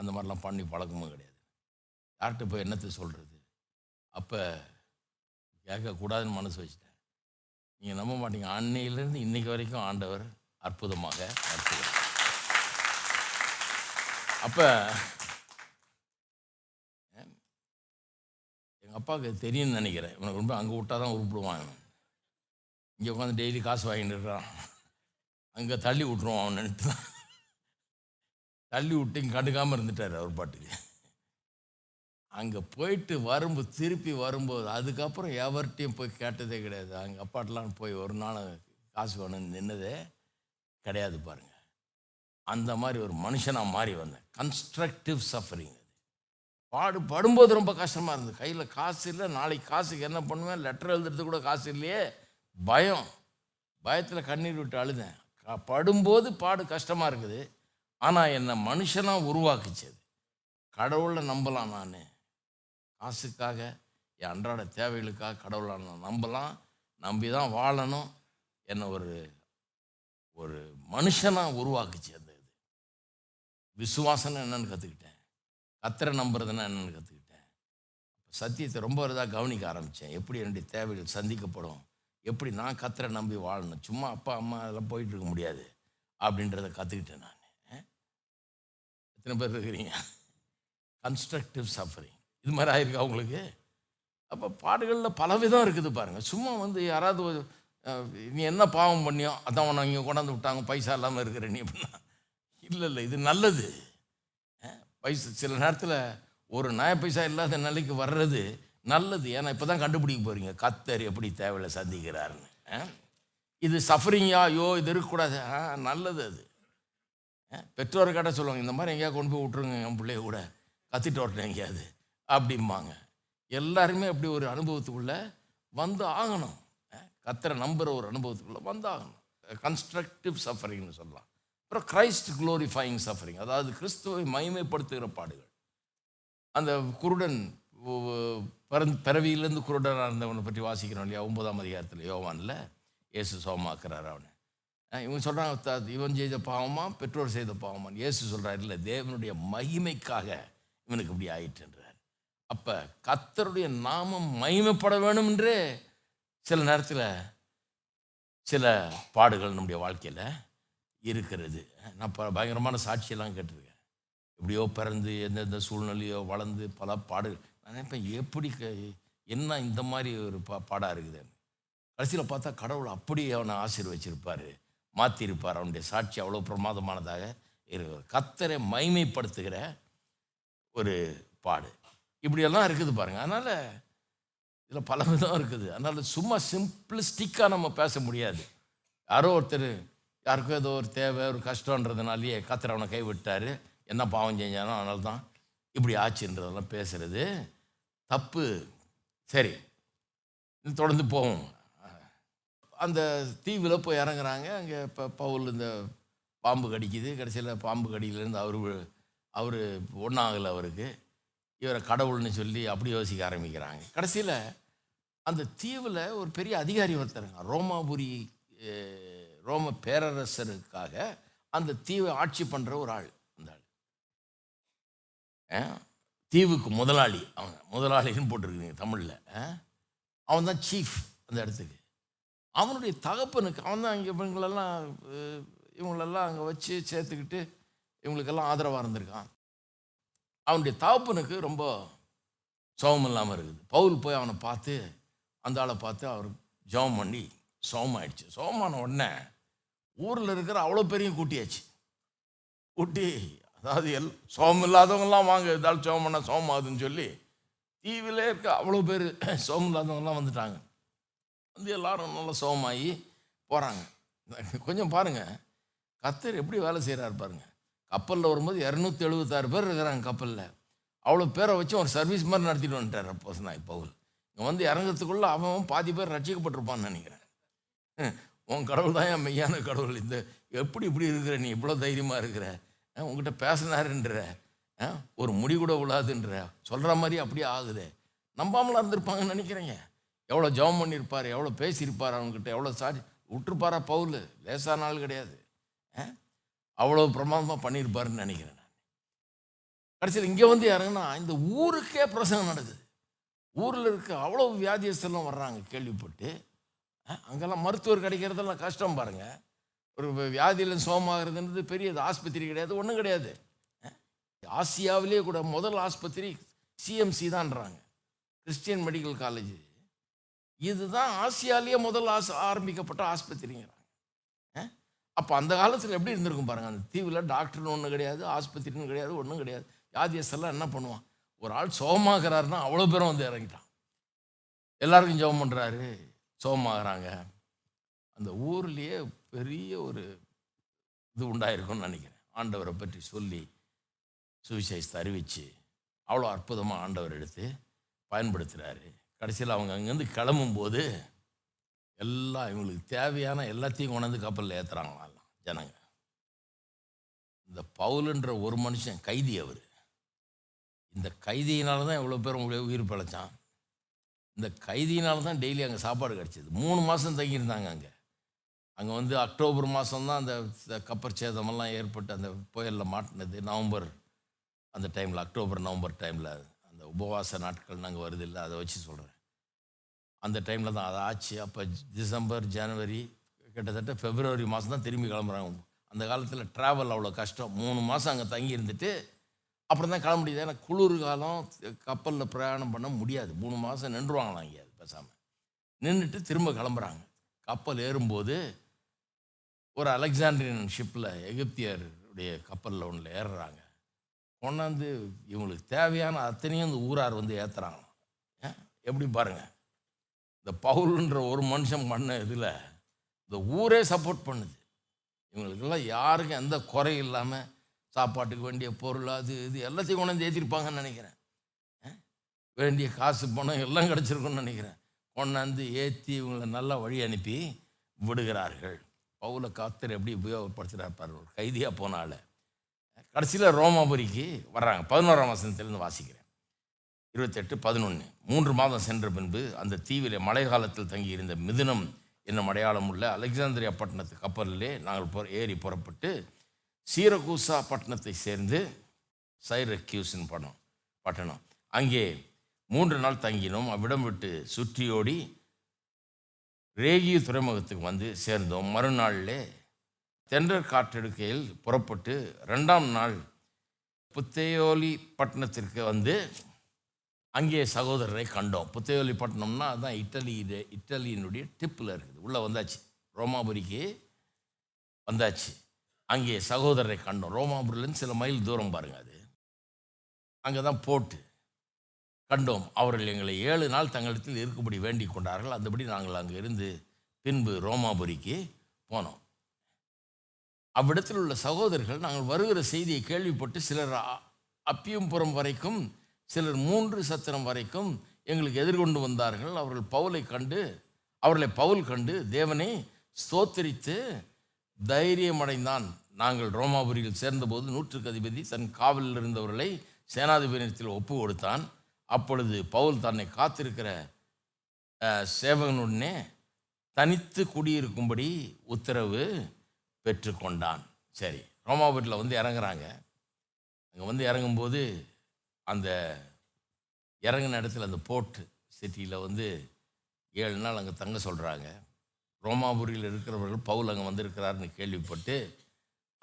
அந்த மாதிரிலாம் பண்ணி பழக்கமும் கிடையாது. யார்கிட்ட போய் என்னத்தை சொல்கிறது? அப்போ கேட்கக்கூடாதுன்னு மனசு வச்சுட்டேன். நீங்கள் நம்ப மாட்டீங்க, அன்னையிலேருந்து இன்றைக்கி வரைக்கும் ஆண்டவர் அற்புதமாக அற்புதம். அப்போ எங்கள் அப்பாவுக்கு தெரியும்னு நினைக்கிறேன், இவனுக்கு ரொம்ப அங்கே விட்டால் தான் உருப்பிடுவான். இங்கே உட்காந்து டெய்லி காசு வாங்கிட்டு இருக்கான், அங்கே தள்ளி விட்ருவான் அவன் நினைட்டு தான். தள்ளி விட்டு இங்கே கண்டுக்காமல் இருந்துட்டார் அவர் பாட்டுக்கு. அங்கே போயிட்டு வரும்போது திருப்பி வரும்போது அதுக்கப்புறம் எவர்கிட்டையும் போய் கேட்டதே கிடையாது. அங்கே அப்பாட்டெலாம் போய் ஒரு நாள் காசு வேணும்னு நின்னதே கிடையாது பாருங்கள். அந்த மாதிரி ஒரு மனுஷனாக மாறி வந்தேன். Constructive suffering. அது பாடு படும்போது ரொம்ப கஷ்டமாக இருந்தது. கையில் காசு இல்லை, நாளைக்கு காசுக்கு என்ன பண்ணுவேன், லெட்டர் எழுதுறது கூட காசு இல்லையே, பயம். பயத்தில் கண்ணீர் விட்டு அழுதேன். படும்போது பாடு கஷ்டமாக இருக்குது, ஆனால் என்னை மனுஷனாக உருவாக்குச்சு. கடவுளை நம்பலாம், நான் காசுக்காக என் அன்றாட தேவைகளுக்காக கடவுளை நான் நம்பலாம், நம்பி தான் வாழணும். என்னை ஒரு ஒரு மனுஷனாக உருவாக்குச்சு அந்த இது. விசுவாசம்னா என்னென்னு கற்றுக்கிட்டேன், கத்திர நம்புறதுன்னா என்னென்னு கற்றுக்கிட்டேன். சத்தியத்தை ரொம்ப இதாக கவனிக்க ஆரம்பித்தேன். எப்படி என்னுடைய தேவைகள் சந்திக்கப்படும், எப்படி நான் கத்திர நம்பி வாழணும், சும்மா அப்பா அம்மா அதெல்லாம் போயிட்டுருக்க முடியாது அப்படின்றத கற்றுக்கிட்டேன். நான் எத்தனை பேர் இருக்கிறீங்க கன்ஸ்ட்ரக்டிவ் சஃபரிங் இது மாதிரி ஆகிருக்கு அவங்களுக்கு? அப்போ பாடுகளில் பலவிதம் இருக்குது பாருங்கள். சும்மா வந்து யாராவது நீ என்ன பாவம் பண்ணியோ அதான் உன்னை இங்கே கொண்டாந்து விட்டாங்க, பைசா இல்லாமல் இருக்கிற நீ அப்படின்னா இல்லை இல்லை, இது நல்லது. பைசா சில நேரத்தில் ஒரு நாய பைசா இல்லாத நிலைக்கு வர்றது நல்லது. ஏன்னா இப்போ தான் கண்டுபிடிக்க போகிறீங்க கத்தர் எப்படி தேவையில்லை சந்திக்கிறாருன்னு. இது சஃபரிங்கா, ஐயோ இது இருக்கக்கூடாது, நல்லது. அது பெற்றோர் கேட்டால் சொல்லுவாங்க, இந்த மாதிரி எங்கேயா கொண்டு போய் விட்ருங்க என் பிள்ளைய கூட, கத்திட்டு வரட்டேன் எங்கேயாது அப்படிம்பாங்க. எல்லாருமே அப்படி ஒரு அனுபவத்துக்குள்ளே வந்து ஆகணும், கத்திர நம்புகிற ஒரு அனுபவத்துக்குள்ளே வந்து ஆகணும். கன்ஸ்ட்ரக்டிவ் சஃபரிங்னு சொல்லலாம். அப்புறம் கிரைஸ்ட் க்ளோரிஃபையிங் சஃபரிங், அதாவது கிறிஸ்துவை மகிமைப்படுத்துகிற பாடுகள். அந்த குருடன் பிறவியிலேருந்து குருடராக இருந்தவனை பற்றி வாசிக்கிறோம் இல்லையா? ஒன்பதாம் அதிகாரத்தில் யோவானில் இயேசு சோமாக்குறாரு அவனை. இவன் சொல்கிறான், இவன் செய்த பாவமா பெற்றோர் செய்த பாவமான்னு. இயேசு சொல்கிறார், இல்லை, தேவனுடைய மகிமைக்காக இவனுக்கு இப்படி ஆயிட்டுன்றார். அப்போ கர்த்தருடைய நாமம் மகிமைப்பட வேணும் என்று சில நேரத்தில் சில பாடுகள் நம்முடைய வாழ்க்கையில் இருக்கிறது. நான் பயங்கரமான சாட்சியெல்லாம் கேட்டிருக்கேன். எப்படியோ பிறந்து எந்தெந்த சூழ்நிலையோ வளர்ந்து பல பாடுகள். நான் நினைப்பேன், எப்படி என்ன இந்த மாதிரி ஒரு பா பாடாக இருக்குதுன்னு. கடைசியில் பார்த்தா கடவுள் அப்படி அவனை ஆசீர்வச்சிருப்பார், மாற்றிருப்பார். அவனுடைய சாட்சி அவ்வளோ பிரமாதமானதாக இருக்கிறார். கர்த்தரை மகிமைப்படுத்துகிற ஒரு பாடு இப்படியெல்லாம் இருக்குது பாருங்கள். அதனால் இதில் பல விதம் இருக்குது. அதனால் சும்மா சிம்பிளிஸ்டிக்காக நம்ம பேச முடியாது. யாரோ ஒருத்தர் யாருக்கும் ஏதோ ஒரு தேவை, ஒரு கஷ்டன்றதுனாலேயே கர்த்தர் அவனை கைவிட்டார், என்ன பாவம் செஞ்சானோ அதனால தான் இப்படி ஆச்சுன்றதெல்லாம் பேசுகிறது தப்பு. சரி, தொடர்ந்து போவோம். அந்த தீவில் போய் இறங்குறாங்க. அங்கே இப்போ பவுல் இந்த பாம்பு கடிக்குது. கடைசியில் பாம்பு கடியிலேருந்து அவர் அவர் ஒன்றாகலை. அவருக்கு இவரை கடவுள்னு சொல்லி அப்படி யோசிக்க ஆரம்பிக்கிறாங்க. கடைசியில் அந்த தீவில் ஒரு பெரிய அதிகாரி ஒருத்தருங்க, ரோமாபுரி ரோம பேரரசருக்காக அந்த தீவை ஆட்சி பண்ணுற ஒரு ஆள். அந்த ஆள் தீவுக்கு முதலாளி. அவன் முதலாளின்னு போட்டிருக்குதுங்க தமிழில். அவன் தான் சீஃப் அந்த இடத்துக்கு. அவனுடைய தகப்பனுக்கு அவன் தான் இங்கே இவங்களெல்லாம் இவங்களெல்லாம் அங்கே வச்சு சேர்த்துக்கிட்டு இவங்களுக்கெல்லாம் ஆதரவாக இருந்திருக்கான். அவனுடைய தகப்பனுக்கு ரொம்ப சவம் இல்லாமல் இருக்குது. பவுல் போய் அவனை பார்த்து, அந்த ஆளை பார்த்து அவர் ஜவம் பண்ணி சவமாயிடுச்சு. சவமான உடனே ஊரில் இருக்கிற அவ்வளோ பேரையும் கூட்டியாச்சு. கூட்டி, அதாவது எல் சோமம் இல்லாதவங்கெல்லாம் வாங்க, இதால் சோமம் பண்ணால் சோமம் ஆகுதுன்னு சொல்லி தீவிலே இருக்க அவ்வளோ பேர் சோமம் இல்லாதவங்கெல்லாம் வந்துட்டாங்க. வந்து எல்லோரும் நல்லா சோமாகி போகிறாங்க. கொஞ்சம் பாருங்கள், கர்த்தர் எப்படி வேலை செய்கிறாரு பாருங்கள். கப்பலில் வரும்போது இரநூத்தி எழுபத்தாறு பேர் இருக்கிறாங்க கப்பலில். அவ்வளோ பேரை வச்சு ஒரு சர்வீஸ் மாதிரி நடத்திட்டு வந்துட்டார். அப்போ நான் இப்போ இங்கே வந்து இறங்குறதுக்குள்ளே அவன் பாதி பேர் ரட்சிக்கப்பட்டிருப்பான்னு நினைக்கிறேன். உன் கடவுள் தான் என் மெய்யான கடவுள். இந்த எப்படி இப்படி இருக்கிற நீ, இவ்வளோ தைரியமாக இருக்கிற, உங்ககிட்ட பேசினாருன்ற, ஒரு முடி கூட விழாதுன்ற, சொல்கிற மாதிரி அப்படியே ஆகுது. நம்பாமலாம் இருந்திருப்பாங்கன்னு நினைக்கிறேங்க. எவ்வளோ ஜெபம் பண்ணியிருப்பார், எவ்வளோ பேசியிருப்பார், அவங்ககிட்ட எவ்வளோ சாட்சி விட்டுருப்பாரா பவுல்? லேசான நாள் கிடையாது. அவ்வளோ பிரமாதமாக பண்ணியிருப்பாருன்னு நினைக்கிறேன் நான். கடைசியில் இங்கே வந்து யாருங்கன்னா இந்த ஊருக்கே பிரசங்கம் நடக்குது. ஊரில் இருக்க அவ்வளோ வியாதியஸ்தெல்லாம் வர்றாங்க கேள்விப்பட்டு. அங்கெல்லாம் மருத்துவர் கிடைக்கிறதெல்லாம் கஷ்டம் பாருங்கள். ஒரு வியாதியில் சோமாகிறதுன்றது பெரியது. ஆஸ்பத்திரி கிடையாது, ஒன்றும் கிடையாது. ஆசியாவிலே கூட முதல் ஆஸ்பத்திரி சிஎம்சி தான்றாங்க, கிறிஸ்டியன் மெடிக்கல் காலேஜ். இதுதான் ஆசியாலேயே முதல் ஆஸ் ஆரம்பிக்கப்பட்ட ஆஸ்பத்திரிங்கிறாங்க. அப்போ அந்த காலத்தில் எப்படி இருந்திருக்கும் பாருங்கள். அந்த தீவில் டாக்டர்னு ஒன்றும் கிடையாது, ஆஸ்பத்திரின்னு கிடையாது, ஒன்றும் கிடையாது. வியாதியஸ்தெல்லாம் என்ன பண்ணுவான், ஒரு ஆள் சோமாகிறாருன்னா அவ்வளோ பேரும் வந்து இறங்கிட்டான். எல்லாருக்கும் ஜெபம் பண்ணுறாரு, சோமாகறாங்க. அந்த ஊர்லேயே பெரிய ஒரு இது உண்டாயிருக்கும்னு நினைக்கிறேன். ஆண்டவரை பற்றி சொல்லி சுவிசேஷத்தை அறிவித்து அவ்வளோ அற்புதமாக ஆண்டவர் எடுத்து பயன்படுத்துகிறாரு. கடைசியில் அவங்க அங்கேருந்து கிளம்பும்போது எல்லாம் இவங்களுக்கு தேவையான எல்லாத்தையும் கொண்டாந்து கப்பலில் ஏற்றுறாங்களாம் ஜனங்க. இந்த பவுலுன்ற ஒரு மனுஷன் கைதி. அவர் இந்த கைதியினால தான் எவ்வளோ பேர் உங்களுடைய உயிர் பிழைச்சான். இந்த கைதியினால தான் டெய்லி அங்கே சாப்பாடு கிடச்சிது. மூணு மாதம் தங்கியிருந்தாங்க அங்கே. அங்கே வந்து அக்டோபர் மாதம்தான் அந்த கப்பற்சேதமெல்லாம் ஏற்பட்டு அந்த புயலில் மாட்டினது. நவம்பர் அந்த டைமில், அக்டோபர் நவம்பர் டைமில் அந்த உபவாச நாட்கள் நாங்கள் வருது இல்லை, அதை வச்சு சொல்கிறேன். அந்த டைமில் தான் அது ஆச்சு. அப்போ டிசம்பர், ஜனவரி, கிட்டத்தட்ட ஃபெப்ரவரி மாதம் தான் திரும்பி கிளம்புறாங்க. அந்த காலத்தில் ட்ராவல் அவ்வளோ கஷ்டம். மூணு மாதம் அங்கே தங்கி இருந்துட்டு அப்புறம் தான் கிளம்ப முடியாது. ஏன்னா குளிர்காலம், கப்பலில் பிரயாணம் பண்ண முடியாது. மூணு மாதம் நின்றுவாங்களாம் இங்கே, அது பேசாமல் நின்றுட்டு திரும்ப கிளம்புறாங்க. கப்பல் ஏறும்போது ஒரு அலெக்சாண்ட்ரியன் ஷிப்பில், எகிப்தியருடைய கப்பலில் ஒன்றில் ஏறுறாங்க. கொண்டாந்து இவங்களுக்கு தேவையான அத்தனையும் இந்த ஊரார் வந்து ஏற்றுறாங்களாம். எப்படி பாருங்கள், இந்த பவுல்ன்ற ஒரு மனுஷன் பண்ண இதில் இந்த ஊரே சப்போர்ட் பண்ணுது. இவங்களுக்கெல்லாம் யாருக்கும் எந்த குறை இல்லாமல் சாப்பாட்டுக்கு வேண்டிய பொருள் அது இது எல்லாத்தையும் கொண்டாந்து ஏற்றிருப்பாங்கன்னு நினைக்கிறேன். வேண்டிய காசு பணம் எல்லாம் கிடச்சிருக்குன்னு நினைக்கிறேன். கொண்டாந்து ஏற்றி இவங்களை நல்லா வழி அனுப்பி விடுகிறார்கள். பவுலை கர்த்தர் எப்படி உபயோகப்படுத்துகிறார் பாரு, ஒரு கைதியாக போனால. கடைசியில் ரோமாபுரிக்கு வர்றாங்க. பதினோராம் வசனத்திலேருந்து வாசிக்கிறேன். இருபத்தெட்டு பதினொன்று. மூன்று மாதம் சென்ற பின்பு அந்த தீவிலே மழை காலத்தில் தங்கியிருந்த மிதுனம் என்னும் அடையாளம் உள்ள அலெக்சாந்திரியா பட்டணத்து கப்பலிலே நாங்கள் ஏறி புறப்பட்டு சீரகூசா பட்டணத்தை சேர்ந்து சைரக்யூஸின் படம் பட்டணம் அங்கே மூன்று நாள் தங்கினோம். அவ்விடம் விட்டு சுற்றியோடி ரேகிய துறைமுகத்துக்கு வந்து சேர்ந்தோம். மறுநாளிலே தென்றற் காற்றெடுக்கையில் புறப்பட்டு ரெண்டாம் நாள் புத்தேயோலி பட்டணத்திற்கு வந்து அங்கே சகோதரரை கண்டோம். புத்தேயோலி பட்டணம்னா அதுதான் இட்டலி இட்டலியினுடைய டிப்பில் இருக்குது. உள்ளே வந்தாச்சு, ரோமாபுரிக்கு வந்தாச்சு. அங்கே சகோதரரை கண்டோம். ரோமாபுரிலேருந்து சில மைல் தூரம் பாருங்கள், அது அங்கே தான் போட்டு கண்டோம். அவர்கள் எங்களை ஏழு நாள் தங்களிடத்தில் இருக்கும்படி வேண்டிக் கொண்டார்கள். அதுபடி நாங்கள் அங்கே இருந்து பின்பு ரோமாபுரிக்கு போனோம். அவ்விடத்தில் உள்ள சகோதரர்கள் நாங்கள் வருகிற செய்தியை கேள்விப்பட்டு சிலர் அப்பியம்புரம் வரைக்கும் சிலர் மூன்று சத்திரம் வரைக்கும் எங்களுக்கு எதிர்கொண்டு வந்தார்கள். அவர்கள் பவுலை கண்டு அவர்களை பவுல் கண்டு தேவனை ஸ்தோத்திரித்து தைரியமடைந்தான். நாங்கள் ரோமாபுரியில் சேர்ந்தபோது நூற்றுக்கு அதிபதி தன் காவலில் இருந்தவர்களை சேனாதிபதியிடத்தில் ஒப்பு கொடுத்தான். அப்பொழுது பவுல் தன்னை காத்திருக்கிற சேவகனுடனே தனித்து குடியிருக்கும்படி உத்தரவு பெற்றுக்கொண்டான். சரி, ரோமாபுரியில் வந்து இறங்குறாங்க. அங்கே வந்து இறங்கும்போது அந்த இறங்கின இடத்துல அந்த போர்ட் சிட்டியில் வந்து ஏழு நாள் அங்கே தங்க சொல்கிறாங்க. ரோமாபுரியில் இருக்கிறவர்கள் பவுல் அங்கே வந்திருக்கிறாருன்னு கேள்விப்பட்டு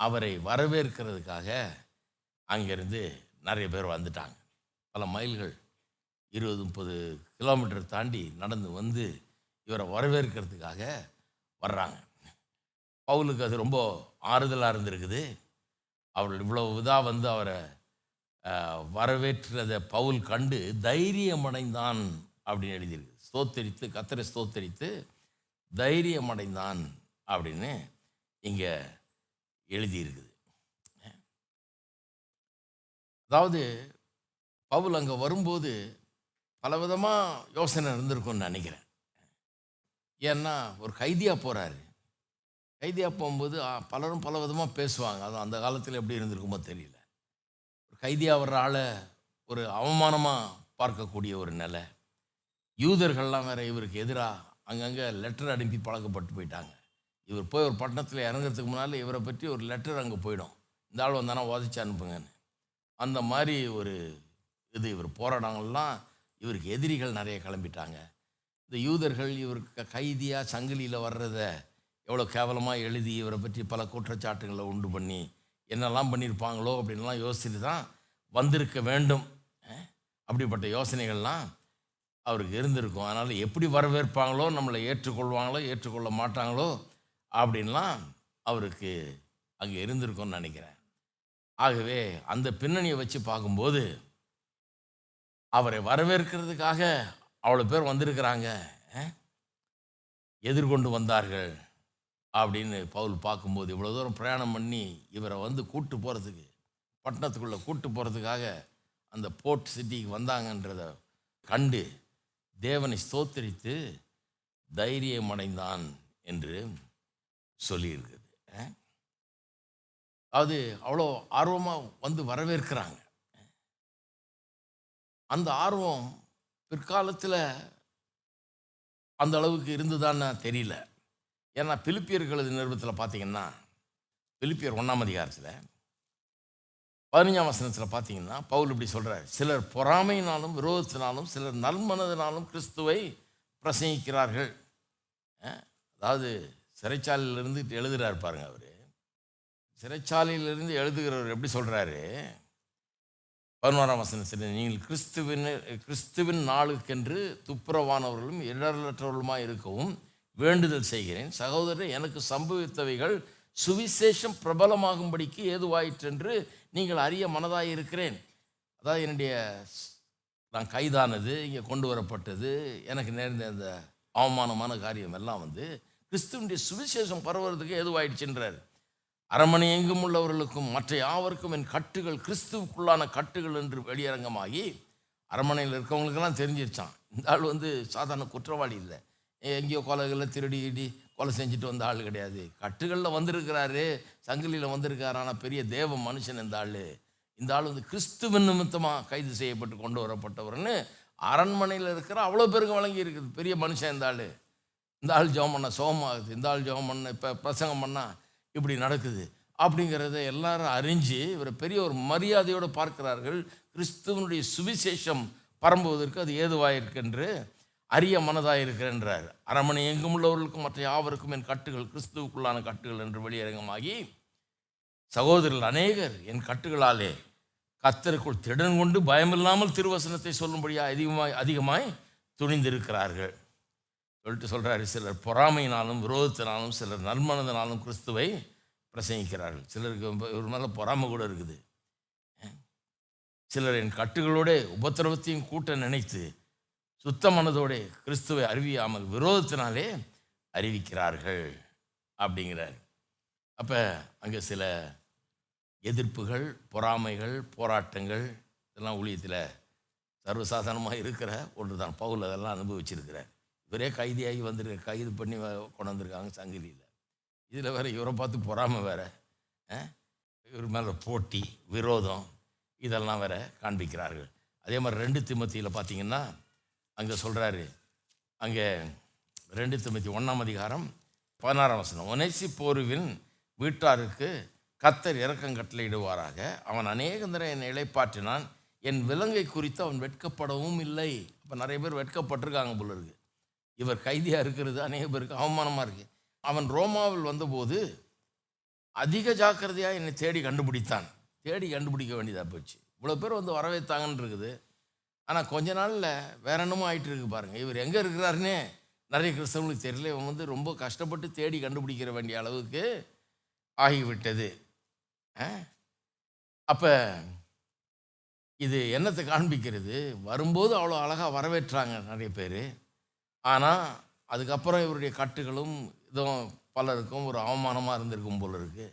அவரை வரவேற்கிறதுக்காக அங்கேருந்து நிறைய பேர் வந்துட்டாங்க. பல மைல்கள், இருபது முப்பது கிலோமீட்டர் தாண்டி நடந்து வந்து இவரை வரவேற்கிறதுக்காக வர்றாங்க. பவுலுக்கு அது ரொம்ப ஆறுதலாக இருந்திருக்குது. அவர் இவ்வளோ இதாக வந்து அவரை வரவேற்றதை பவுல் கண்டு தைரியமடைந்தான் அப்படின்னு எழுதியிருக்கு. ஸ்தோத்தரித்து கத்தரை ஸ்தோத்தரித்து தைரியமடைந்தான் அப்படின்னு இங்கே எழுதியிருக்குது. அதாவது பவுல் அங்கே வரும்போது பலவிதமாக யோசனை இருந்திருக்கும்னு நினைக்கிறேன். ஏன்னா ஒரு கைதியாக போகிறாரு. கைதியாக போகும்போது பலரும் பலவிதமாக பேசுவாங்க. அது அந்த காலத்தில் எப்படி இருந்திருக்குமோ தெரியல. கைதியாக வர்ற ஆளை ஒரு அவமானமாக பார்க்கக்கூடிய ஒரு நிலை. யூதர்கள்லாம் வேறு இவருக்கு எதிராக அங்கங்கே லெட்டர் அனுப்பி பழக்கப்பட்டு போயிட்டாங்க. இவர் போய் ஒரு பட்டணத்தில் இறங்குறதுக்கு முன்னால் இவரை பற்றி ஒரு லெட்டர் அங்கே போயிடும், இந்த ஆள் வந்தானா உதச்சி அனுப்புங்கன்னு. அந்த மாதிரி ஒரு இது இவர் போராடங்கள்லாம் இவருக்கு எதிரிகள் நிறைய கிளம்பிட்டாங்க. இந்த யூதர்கள் இவருக்கு கைதியாக சங்கிலியில் வர்றத எவ்வளோ கேவலமாக எழுதி இவரை பற்றி பல குற்றச்சாட்டுகளை உண்டு பண்ணி என்னெல்லாம் பண்ணியிருப்பாங்களோ அப்படின்லாம் யோசித்து தான் வந்திருக்க வேண்டும். அப்படிப்பட்ட யோசனைகள்லாம் அவருக்கு இருந்திருக்கும். அதனால் எப்படி வரவேற்பாங்களோ, நம்மளை ஏற்றுக்கொள்வாங்களோ ஏற்றுக்கொள்ள மாட்டாங்களோ அப்படின்லாம் அவருக்கு அங்கே இருந்திருக்கும்னு நினைக்கிறேன். ஆகவே அந்த பின்னணியை வச்சு பார்க்கும்போது அவரை வரவேற்கிறதுக்காக அவ்வளோ பேர் வந்திருக்கிறாங்க, எதிர்கொண்டு வந்தார்கள் அப்படின்னு பவுல் பார்க்கும்போது, இவ்வளோ தூரம் பிரயாணம் பண்ணி இவரை வந்து கூட்டு போகிறதுக்கு, பட்டணத்துக்குள்ளே கூட்டு போகிறதுக்காக அந்த போர்ட் சிட்டிக்கு வந்தாங்கன்றத கண்டு தேவனை ஸ்தோத்திரித்து தைரியமடைந்தான் என்று சொல்லியிருக்குது. அது அவ்வளோ ஆர்வமாக வந்து வரவேற்கிறாங்க. அந்த ஆர்வம் பிற்காலத்தில் அந்த அளவுக்கு இருந்துதான்னு தெரியல. ஏன்னா பிலிப்பியர்களது நிறுவனத்தில் பார்த்தீங்கன்னா, பிலிப்பியர் ஒன்றாம் அதிகாரத்தில் பதினஞ்சாம் வசனத்தில் பார்த்தீங்கன்னா பவுல் இப்படி சொல்கிறார், சிலர் பொறாமையினாலும் விரோதத்தினாலும் சிலர் நல்மனதினாலும் கிறிஸ்துவை பிரசங்கிக்கிறார்கள். அதாவது சிறைச்சாலையிலிருந்து எழுதுகிறார் பாருங்கள். அவர் சிறைச்சாலையிலிருந்து எழுதுகிறவர் எப்படி சொல்கிறாரு, பதினோராம் வசனத்தில், நீங்கள் கிறிஸ்துவின் கிறிஸ்துவின் நாளுக்கென்று துப்புரவானவர்களும் இடரலற்றவர்களுமாக இருக்கவும் வேண்டுதல் செய்கிறேன். சகோதரர், எனக்கு சம்பவித்தவைகள் சுவிசேஷம் பிரபலமாகும்படிக்கு ஏதுவாயிற்றென்று நீங்கள் அறிய மனதாக இருக்கிறேன். அதாவது என்னுடைய நான் கைதானது, இங்கே கொண்டு வரப்பட்டது, எனக்கு நேர்ந்த அந்த அவமானமான காரியம் எல்லாம் வந்து கிறிஸ்துவனுடைய சுவிசேஷம் பரவுறதுக்கு ஏதுவாயிடுச்சுன்றார். அரமனை எங்கும் உள்ளவர்களுக்கும் மற்ற யாவருக்கும் என் கட்டுகள் கிறிஸ்துவுக்குள்ளான கட்டுகள் என்று வெளியரங்கமாகி, அரமனையில் இருக்கவங்களுக்கெல்லாம் தெரிஞ்சிருச்சான், இந்த ஆள் வந்து சாதாரண குற்றவாளி இல்லை, எங்கேயோ கொலைகளில் திருடி இடி கொலை செஞ்சுட்டு வந்த ஆள் கிடையாது, கட்டுகளில் வந்திருக்கிறாரு, சங்கிலியில் வந்திருக்காரான பெரிய தேவ மனுஷன் இந்த ஆள் இந்த ஆள் வந்து கிறிஸ்துவ நிமித்தமாக கைது செய்யப்பட்டு கொண்டு வரப்பட்டவர்னு அரண்மனையில் இருக்கிற அவ்வளோ பேருக்கு வழங்கி இருக்குது. பெரிய மனுஷன் இந்த ஆள். இந்த ஆள் ஜெபம் பண்ண சோகமாகுது, இந்த ஆள் ஜெபம் பண்ண இப்போ பிரசங்கம் பண்ணால் இப்படி நடக்குது அப்படிங்கிறத எல்லாரும் அறிஞ்சு இவர் பெரிய ஒரு மரியாதையோடு பார்க்கிறார்கள். கிறிஸ்துவனுடைய சுவிசேஷம் பரம்புவதற்கு அது ஏதுவாயிருக்கென்று அரிய மனதாக இருக்கிறார். அரண்மனை எங்கும் உள்ளவர்களுக்கும் மற்ற யாவருக்கும் என் கட்டுகள் கிறிஸ்துவுக்குள்ளான கட்டுகள் என்று வெளியரங்கமாகி சகோதரர்கள் அநேகர் என் கட்டுகளாலே கர்த்தருக்குள் திடன் கொண்டு பயமில்லாமல் திருவசனத்தை சொல்லும்படியாக அதிகமாய் அதிகமாய் துணிந்திருக்கிறார்கள் சொல்லிட்டு சொல்கிறாரு. சிலர் பொறாமையினாலும் விரோதத்தினாலும் சிலர் நன்மனதினாலும் கிறிஸ்துவை பிரசங்கிக்கிறார்கள். சிலருக்கு ஒரு மேலே பொறாமை கூட இருக்குது. சிலர் என் கட்டுகளோட உபத்திரவத்தையும் கூட்ட நினைத்து சுத்த மனதோட கிறிஸ்துவை அறிவியாமல் விரோதத்தினாலே அறிவிக்கிறார்கள் அப்படிங்கிறார். அப்போ அங்கே சில எதிர்ப்புகள், பொறாமைகள், போராட்டங்கள் இதெல்லாம் ஊழியத்தில் சர்வசாதாரணமாக இருக்கிற ஒன்று தான். பவுல் அதெல்லாம் அனுபவிச்சிருக்கிறார். இவரே கைதியாகி வந்திருக்க, கைது பண்ணி கொண்டு வந்திருக்காங்க சங்கிலியில். இதில் வேறு இவரை பார்த்து பொறாமை வேறு, இவர் மேலே போட்டி விரோதம் இதெல்லாம் வேறு காண்பிக்கிறார்கள். அதே மாதிரி ரெண்டு திமோத்தியில் பார்த்திங்கன்னா அங்கே சொல்கிறாரு. அங்கே ரெண்டு திமோத்தி ஒன்றாம் அதிகாரம் பதினாறாம் வசனம், ஒநேசிப்போருவின் வீட்டாருக்கு கர்த்தர் இரக்கம் கட்டளையிடுவாராக, அவன் அநேக தடவை என்னை இளைப்பாற்றினான், என் விலங்கை குறித்து அவன் வெட்கப்படவும் இல்லை. அப்போ நிறைய பேர் வெட்கப்பட்டிருக்காங்க போல இருக்குது. இவர் கைதியாக இருக்கிறது அநேக பேருக்கு அவமானமாக இருக்குது. அவன் ரோமாவில் வந்தபோது அதிக ஜாக்கிரதையாக என்னை தேடி கண்டுபிடித்தான். தேடி கண்டுபிடிக்க வேண்டியதாக போச்சு. இவ்வளோ பேர் வந்து வரவேற்றாங்கன்னு இருக்குது. ஆனால் கொஞ்ச நாளில் வேற என்னமோ ஆகிட்டு இருக்கு பாருங்கள். இவர் எங்கே இருக்கிறாருன்னே நிறைய கிறிஸ்தவங்களுக்கு தெரியல. இவன் வந்து ரொம்ப கஷ்டப்பட்டு தேடி கண்டுபிடிக்கிற வேண்டிய அளவுக்கு ஆகிவிட்டது. அப்போ இது என்னத்தை காண்பிக்கிறது? வரும்போது அவ்வளோ அழகாக வரவேற்றாங்க நிறைய பேர். ஆனால் அதுக்கப்புறம் இவருடைய கட்டுகளும் இதுவும் பலருக்கும் ஒரு அவமானமாக இருந்திருக்கும் போல இருக்குது.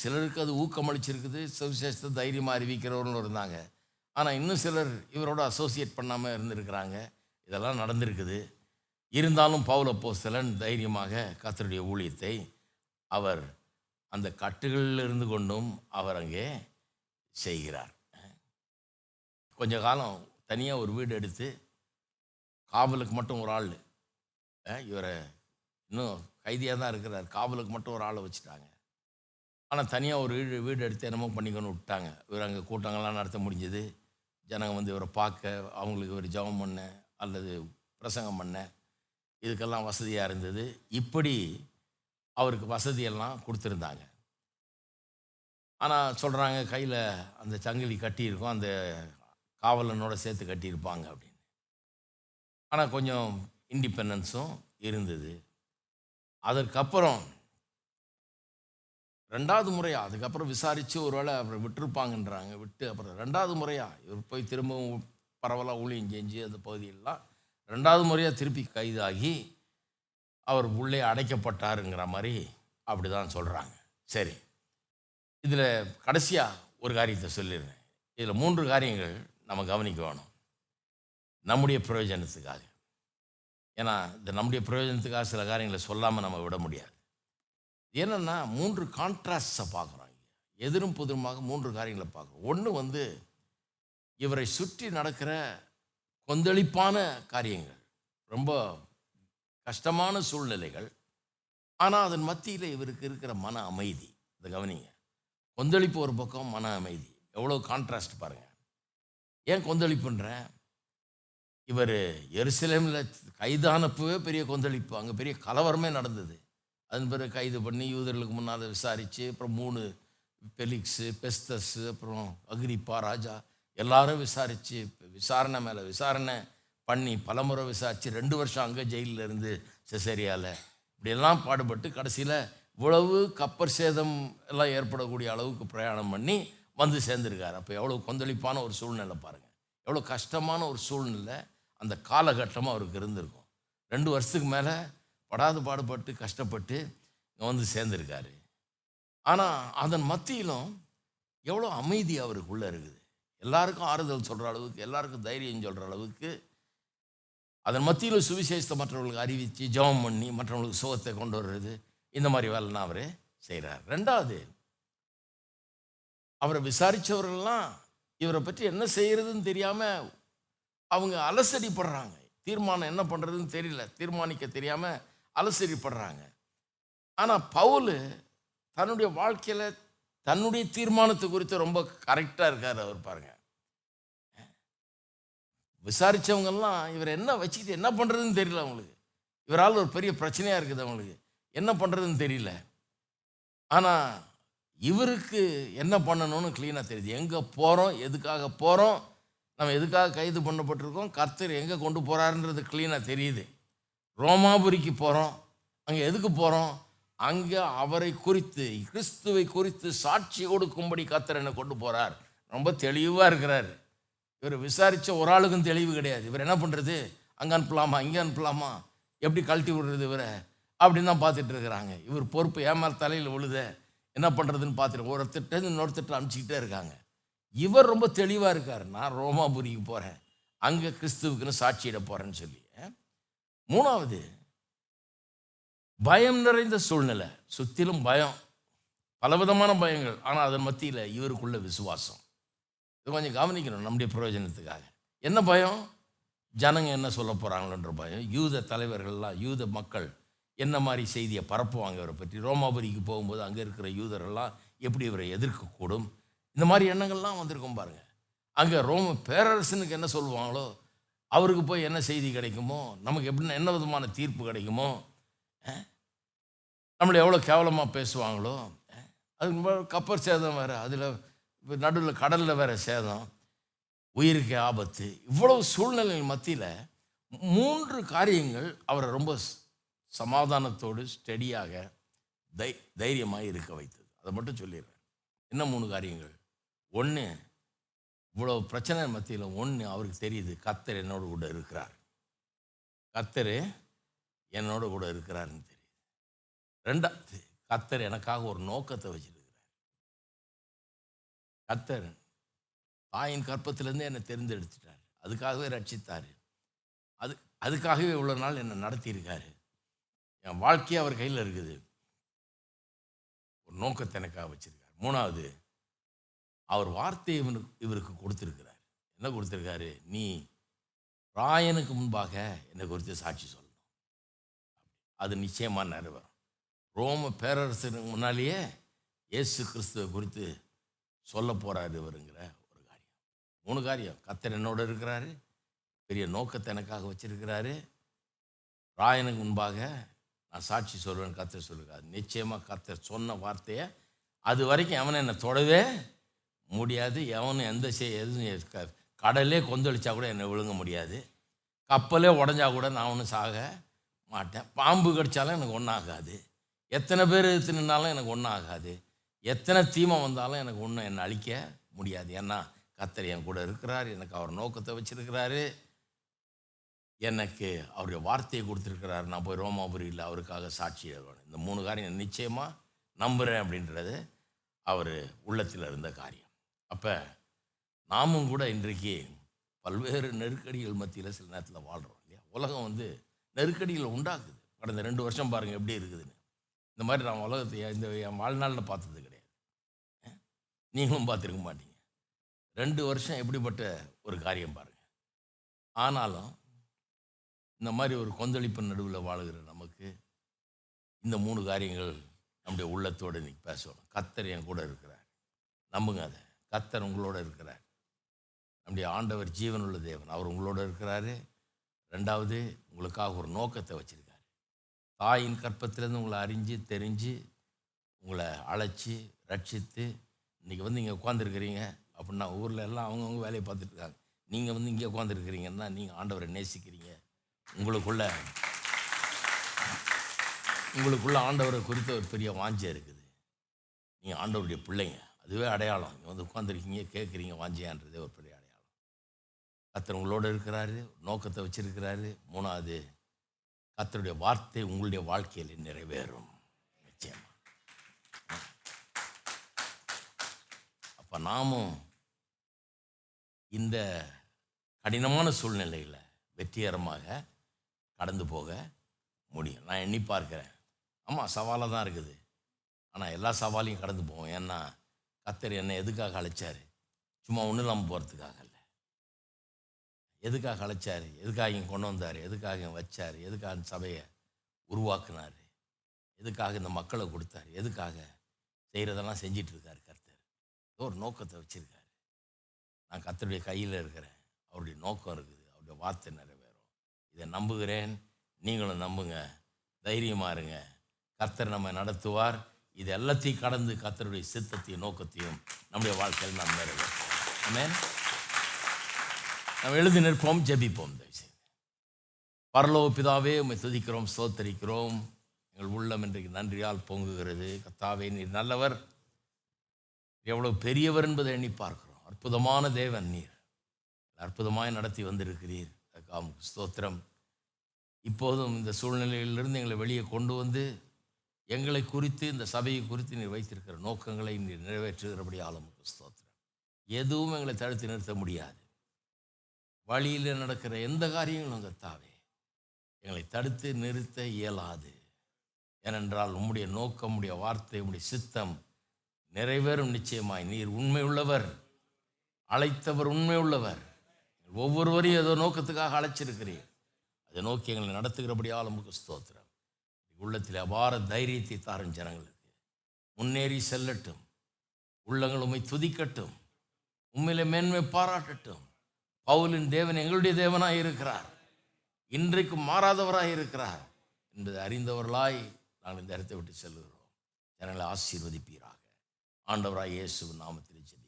சிலருக்கு அது ஊக்கமளிச்சிருக்குது, சுவிசேஷத்தை தைரியமாக அறிவிக்கிறவர்களும் இருந்தாங்க. ஆனால் இன்னும் சிலர் இவரோட அசோசியேட் பண்ணாமல் இருந்திருக்கிறாங்க. இதெல்லாம் நடந்திருக்குது. இருந்தாலும் பவுல் அப்போஸ்தலன் தைரியமாக கர்த்தருடைய ஊழியத்தை அவர் அந்த கட்டுகளில் இருந்து கொண்டும் அவர் அங்கே செய்கிறார். கொஞ்ச காலம் தனியாக ஒரு வீடு எடுத்து காவலுக்கு மட்டும் ஒரு ஆள், இவரை இன்னும் கைதியாக தான் இருக்கிறார், காவலுக்கு மட்டும் ஒரு ஆளை வச்சுட்டாங்க. ஆனால் தனியாக ஒரு வீடு வீடு எடுத்து என்னமோ பண்ணிக்கொண்டு விட்டாங்க. இவர் அங்கே கூட்டங்கள்லாம் நடத்த முடிஞ்சது. ஜனங்கள் வந்து இவரை பார்க்க, அவங்களுக்கு ஒரு ஜெபம் பண்ண அல்லது பிரசங்கம் பண்ண இதுக்கெல்லாம் வசதியாக இருந்தது. இப்படி அவருக்கு வசதியெல்லாம் கொடுத்துருந்தாங்க. ஆனால் சொல்கிறாங்க கையில் அந்த சங்கிலி கட்டியிருக்கோம், அந்த காவலனோட சேர்த்து கட்டியிருப்பாங்க அப்படின்னு. ஆனால் கொஞ்சம் இண்டிபெண்டன்ஸும் இருந்தது. அதற்கப்புறம் ரெண்டாவது முறையாக அதுக்கப்புறம் விசாரித்து ஒரு வேளை அப்புறம் விட்டுருப்பாங்கன்றாங்க. விட்டு அப்புறம் ரெண்டாவது முறையாக இவர் போய் திரும்பவும் பரவலாக ஊழியம் செஞ்சு அந்த பகுதியிலலாம் ரெண்டாவது முறையாக திருப்பி கைதாகி அவர் உள்ளே அடைக்கப்பட்டாருங்கிற மாதிரி அப்படி தான் சொல்கிறாங்க. சரி, இதில் கடைசியாக ஒரு காரியத்தை சொல்லிடுறேன். இதில் மூன்று காரியங்கள் நம்ம கவனிக்க வேணும் நம்முடைய பிரயோஜனத்துக்காக. ஏன்னா இந்த நம்முடைய பிரயோஜனத்துக்காக சில காரியங்களை சொல்லாமல் நம்ம விட முடியாது. என்னென்னா மூன்று கான்ட்ராஸ்டை பார்க்குறோம். எதிரும் புதிருமாக மூன்று காரியங்களை பார்க்குறோம். ஒன்று வந்து இவரை சுற்றி நடக்கிற கொந்தளிப்பான காரியங்கள், ரொம்ப கஷ்டமான சூழ்நிலைகள். ஆனால் அதன் மத்தியில் இவருக்கு இருக்கிற மன அமைதி, இதை கவனிங்க. கொந்தளிப்பு ஒரு பக்கம், மன அமைதி, எவ்வளோ கான்ட்ராஸ்ட் பாருங்கள். ஏன் கொந்தளிப்புன்றேன்? இவர் எருசலேமில் கைதானப்பவே பெரிய கொந்தளிப்பு, அங்கே பெரிய கலவரமே நடந்தது. அதன் பிறகு கைது பண்ணி யூதர்களுக்கு முன்னால் விசாரித்து அப்புறம் மூணு பெலிக்ஸு, பெஸ்தஸ்ஸு, அப்புறம் அக்ரிப்பா ராஜா எல்லாரும் விசாரித்து விசாரணை மேலே விசாரணை பண்ணி பலமுறை விசாரித்து ரெண்டு வருஷம் அங்கே ஜெயிலில் இருந்து செசேரியாவில் இப்படியெல்லாம் பாடுபட்டு கடைசியில் இவ்வளவு கப்பர் சேதம் எல்லாம் ஏற்படக்கூடிய அளவுக்கு பிரயாணம் பண்ணி வந்து சேர்ந்துருக்கார். அப்போ எவ்வளோ கொந்தளிப்பான ஒரு சூழ்நிலை பாருங்கள், எவ்வளோ கஷ்டமான ஒரு சூழ்நிலை அந்த காலகட்டமாக அவருக்கு இருந்திருக்கும். ரெண்டு வருஷத்துக்கு மேலே படாது பாடுபட்டு கஷ்டப்பட்டு இங்கே வந்து சேர்ந்துருக்காரு. ஆனால் அதன் மத்தியிலும் எவ்வளோ அமைதி அவருக்குள்ளே இருக்குது. எல்லாருக்கும் ஆறுதல் சொல்கிற அளவுக்கு, எல்லாருக்கும் தைரியம் சொல்கிற அளவுக்கு. அதன் மத்தியில் சுவிசேஷத்தை மற்றவர்களுக்கு அறிவித்து ஜெபம் பண்ணி மற்றவங்களுக்கு சுகத்தை கொண்டு வர்றது, இந்த மாதிரி வேலைலாம் அவர் செய்கிறார். ரெண்டாவது, அவரை விசாரித்தவர்கள்லாம் இவரை பற்றி என்ன செய்கிறதுன்னு தெரியாமல் அவங்க அலசடிப்படுறாங்க. தீர்மானம் என்ன பண்ணுறதுன்னு தெரியல, தீர்மானிக்க தெரியாமல் அலசடிப்படுறாங்க. ஆனால் பவுல் தன்னுடைய வாழ்க்கையில் தன்னுடைய தீர்மானத்தை குறித்து ரொம்ப கரெக்டாக இருக்கார். அவர் பாருங்கள், விசாரித்தவங்கெல்லாம் இவர் என்ன வச்சுக்கிட்டு என்ன பண்ணுறதுன்னு தெரியல, அவங்களுக்கு இவரால் ஒரு பெரிய பிரச்சனையாக இருக்குது, அவங்களுக்கு என்ன பண்ணுறதுன்னு தெரியல. ஆனால் இவருக்கு என்ன பண்ணணும்னு க்ளீனாக தெரியுது. எங்கே போகிறோம், எதுக்காக போகிறோம், நம்ம எதுக்காக கைது பண்ணப்பட்டிருக்கோம், கர்த்தர் எங்கே கொண்டு போகிறாருன்றது க்ளீனாக தெரியுது. ரோமாபுரிக்கு போகிறோம், அங்கே எதுக்கு போகிறோம், அங்கே அவரை குறித்து கிறிஸ்துவை குறித்து சாட்சி கொடுக்கும்படி கர்த்தர் என்னை கொண்டு போகிறார். ரொம்ப தெளிவாக இருக்கிறார். இவர் விசாரித்த ஒரு ஆளுக்கும் தெளிவு கிடையாது. இவர் என்ன பண்ணுறது, அங்கே அனுப்பலாமா, இங்கே அனுப்பலாமா, எப்படி கழட்டி விடுறது இவரை அப்படின்னு தான் பார்த்துட்டு இருக்கிறாங்க. இவர் பொறுப்பு ஏமாறு தலையில் விழுத என்ன பண்ணுறதுன்னு பார்த்துட்டு ஒரு திட்டம் இன்னொரு திட்டம் அனுப்பிச்சிக்கிட்டே இருக்காங்க. இவர் ரொம்ப தெளிவாக இருக்கார். நான் ரோமாபுரிக்கு போகிறேன், அங்கே கிறிஸ்துவுக்குன்னு சாட்சியிட போகிறேன்னு சொல்லி. மூணாவது, பயம் நிறைந்த சூழ்நிலை, சுற்றிலும் பயம், பலவிதமான பயங்கள். ஆனால் அதன் மத்தியில் இவருக்குள்ள விசுவாசம். இது கொஞ்சம் கவனிக்கணும் நம்முடைய பிரயோஜனத்துக்காக. என்ன பயம், ஜனங்க என்ன சொல்ல போகிறாங்களோன்ற பயம். யூத தலைவர்கள்லாம், யூத மக்கள் என்ன மாதிரி செய்தியை பரப்புவாங்க இவரை பற்றி, ரோமாபுரிக்கு போகும்போது அங்கே இருக்கிற யூதர்கள்லாம் எப்படி இவரை எதிர்க்கக்கூடும், இந்த மாதிரி எண்ணங்கள்லாம் வந்திருக்கும் பாருங்கள். அங்கே ரோம பேரரசனுக்கு என்ன சொல்லுவாங்களோ, அவருக்கு போய் என்ன செய்தி கிடைக்குமோ, நமக்கு எப்படின்னா என்ன விதமான தீர்ப்பு கிடைக்குமோ, நம்மளை எவ்வளோ கேவலமாக பேசுவாங்களோ. அதுக்கு கப்பல் சேதம் வேறு, அதில் நடுவில் கடலில் வேறு சேதம், உயிருக்கு ஆபத்து. இவ்வளவு சூழ்நிலைகள் மத்தியில் மூன்று காரியங்கள் அவரை ரொம்ப சமாதானத்தோடு ஸ்டெடியாக தை தைரியமாக இருக்க வைத்தது. அதை மட்டும் சொல்லிடுறேன். என்ன மூணு காரியங்கள்? ஒன்று, இவ்வளோ பிரச்சனை மத்தியில் ஒன்று அவருக்கு தெரியுது, கர்த்தர் என்னோட கூட இருக்கிறார், கர்த்தர் என்னோட கூட இருக்கிறாருன்னு தெரியுது. ரெண்டாவது, கர்த்தர் எனக்காக ஒரு நோக்கத்தை வச்சிருக்கிறார். கர்த்தர் தாயின் கற்பத்திலேருந்து என்னை தெரிந்தெடுத்துட்டார், அதுக்காகவே ரட்சித்தார், அது அதுக்காகவே இவ்வளோ நாள் என்னை நடத்தியிருக்காரு. என் வாழ்க்கையை அவர் கையில் இருக்குது, ஒரு நோக்கத்தை எனக்காக வச்சிருக்கார். மூணாவது, அவர் வார்த்தையை இவனுக்கு இவருக்கு கொடுத்துருக்கிறார். என்ன கொடுத்துருக்காரு, நீ ராயனுக்கு முன்பாக என்னை குறித்து சாட்சி சொல்லணும், அது நிச்சயமாக நிறைவேறும். ரோம பேரரசனுக்கு முன்னாலேயே இயேசு கிறிஸ்துவை குறித்து சொல்ல போகிறாரு இவருங்கிற ஒரு காரியம். மூணு காரியம், கர்த்தர் என்னோடு இருக்கிறாரு, பெரிய நோக்கத்தை எனக்காக வச்சிருக்கிறாரு, ராயனுக்கு முன்பாக நான் சாட்சி சொல்லுவேன் கர்த்தர் சொல்லுறாரு, நிச்சயமாக கர்த்தர் சொன்ன வார்த்தையை அது வரைக்கும் எவனை என்னை தொடவே முடியாது, எவனும் எந்த எதுவும் கடலே கொந்தளிச்சா கூட என்னை விழுங்க முடியாது, கப்பலே உடஞ்சா கூட நான் ஒன்றும் சாக மாட்டேன், பாம்பு கடித்தாலும் எனக்கு ஒன்றும் ஆகாது, எத்தனை பேர் தின்னாலும் எனக்கு ஒன்றும் ஆகாது, எத்தனை தீமை வந்தாலும் எனக்கு ஒன்றும் என்னை அழிக்க முடியாது. ஏன்னா கர்த்தர் என் கூட இருக்கிறார், எனக்கு அவர் நோக்கத்தை வச்சிருக்கிறாரு, எனக்கு அவருடைய வார்த்தையை கொடுத்துருக்கிறாரு, நான் போய் ரோமாபுரியில் அவருக்காக சாட்சி எழுதணும். இந்த மூணு காரியம் நிச்சயமாக நம்புகிறேன் அப்படின்றது அவர் உள்ளத்தில் இருந்த காரியம். அப்போ நாமும் கூட இன்றைக்கு பல்வேறு நெருக்கடிகள் மத்தியில் சில நேரத்தில் வாழ்கிறோம் இல்லையா. உலகம் வந்து நெருக்கடிகளை உண்டாக்குது. கடந்த ரெண்டு வருஷம் பாருங்கள் எப்படி இருக்குதுன்னு. இந்த மாதிரி நான் உலகத்தை இந்த என் வாழ்நாளில் பார்த்தது கிடையாது, நீங்களும் பார்த்துருக்க மாட்டீங்க. ரெண்டு வருஷம் எப்படிப்பட்ட ஒரு காரியம் பாருங்கள். ஆனாலும் இந்த மாதிரி ஒரு கொந்தளிப்பு நடுவில் வாழுகிற நமக்கு இந்த மூணு காரியங்கள் நம்முடைய உள்ளத்தோடு இன்றைக்கி பேசணும். கர்த்தர் என் கூட இருக்கிறார், நம்புங்க அதை. கர்த்தர் உங்களோட இருக்கிறார், நம்முடைய ஆண்டவர் ஜீவனுள்ள தேவன், அவர் உங்களோட இருக்கிறாரு. ரெண்டாவது, உங்களுக்காக ஒரு நோக்கத்தை வச்சுருக்காரு. தாயின் கற்பத்திலேருந்து உங்களை அறிஞ்சு தெரிஞ்சு உங்களை அழைச்சி ரட்சித்து இன்றைக்கி வந்து இங்கே உட்காந்துருக்கிறீங்க அப்படின்னா, ஊரில் எல்லாம் அவங்கவுங்க வேலையை பார்த்துட்டு இருக்காங்க, நீங்கள் வந்து இங்கே உட்காந்துருக்கிறீங்கன்னா நீங்கள் ஆண்டவரை நேசிக்கிறீங்க. உங்களுக்குள்ள உங்களுக்குள்ள ஆண்டவரை குறித்த ஒரு பெரிய வாஞ்சை இருக்குது. நீங்கள் ஆண்டவருடைய பிள்ளைங்க, அதுவே அடையாளம். நீங்கள் வந்து உட்காந்துருக்கீங்க, கேட்குறீங்க, வாஞ்சையான்றதே ஒரு பெரிய அடையாளம். கர்த்தர் உங்களோட இருக்கிறாரு, நோக்கத்தை வச்சுருக்கிறாரு. மூணாவது, கர்த்தருடைய வார்த்தை உங்களுடைய வாழ்க்கையில் நிறைவேறும் நிச்சயமாக. அப்போ நாமும் இந்த கடினமான சூழ்நிலையில் வெற்றிகரமாக கடந்து போக முடியும். நான் எண்ணி பார்க்குறேன், ஆமாம் சவாலாக தான் இருக்குது, ஆனால் எல்லா சவாலையும் கடந்து போவோம். ஏன்னா கர்த்தர் என்னை எதுக்காக அழைச்சார்? சும்மா ஒன்றும் இல்லாமல் போகிறதுக்காக இல்லை. எதுக்காக அழைச்சார்? எதுக்காக இங்கே கொண்டு வந்தார்? எதுக்காக இங்கே வச்சார்? எதுக்காக அந்த சபையை உருவாக்குனார்? எதுக்காக இந்த மக்களை கொடுத்தார்? எதுக்காக செய்கிறதெல்லாம் செஞ்சிட்ருக்கார் கர்த்தர். ஏதோ ஒரு நோக்கத்தை வச்சுருக்காரு. நான் கர்த்தருடைய கையில் இருக்கிறேன். அவருடைய நோக்கம் இருக்குது. அவருடைய வார்த்தை நிறைவேறும். இதை நம்புகிறேன். நீங்களும் நம்புங்க. தைரியமாக இருங்க. கர்த்தர் நம்மை நடத்துவார். இது எல்லாத்தையும் கடந்து கர்த்தருடைய சித்தத்தையும் நோக்கத்தையும் நம்முடைய வாழ்க்கையில் நாம் நிறைவேற்றோம். ஆமென். நாம் எழுந்து நிற்போம், ஜெபிப்போம். தயவுசெய்து பரலோக பிதாவே, உம்மை துதிக்கிறோம், ஸ்தோத்திரிக்கிறோம். எங்கள் உள்ளம் இன்றைக்கு நன்றியால் பொங்குகிறது. கர்த்தாவே, நீர் நல்லவர், எவ்வளவு பெரியவர் என்பதை எண்ணி பார்க்கிறோம். அற்புதமான தேவன் நீர். அற்புதமாய் நடத்தி வந்திருக்கிறீர். அதுக்கு ஸ்தோத்திரம். இப்போதும் இந்த சூழ்நிலையிலிருந்து எங்களை வெளியே கொண்டு வந்து எங்களை குறித்து, இந்த சபையை குறித்து நீர் வைத்திருக்கிற நோக்கங்களை நீர் நிறைவேற்றுகிறபடி ஆளுமுக்கு ஸ்தோத்திரம். எதுவும் எங்களை தடுத்து நிறுத்த முடியாது. வழியில் நடக்கிற எந்த காரியங்களும் கர்த்தாவே எங்களை தடுத்து நிறுத்த இயலாது. ஏனென்றால் உம்முடைய நோக்கம், உடைய வார்த்தை, உம்முடைய சித்தம் நிறைவேறும். நிச்சயமாய் நீர் உண்மை உள்ளவர், அழைத்தவர் உண்மை உள்ளவர். ஒவ்வொருவரையும் ஏதோ நோக்கத்துக்காக அழைச்சிருக்கிறீர். அதை நோக்கி எங்களை நடத்துகிறபடியால் உமக்கு ஸ்தோத்திரம். உள்ளத்தில் அபார தைரியத்தை தாரும். ஜனங்களுக்கு முன்னேறி செல்லட்டும். உள்ளங்கள் உம்மை துதிக்கட்டும். உண்மையிலே மேன்மை பாராட்டட்டும். பவுலின் தேவன் எங்களுடைய தேவனாக இருக்கிறார், இன்றைக்கு மாறாதவராக இருக்கிறார் என்பதை அறிந்தவர்களாய் நாங்கள் இந்த இடத்தை விட்டு செல்கிறோம். ஜனங்களை ஆசீர்வதிப்பீராக. ஆண்டவராய் இயேசுவின் நாமத்தில்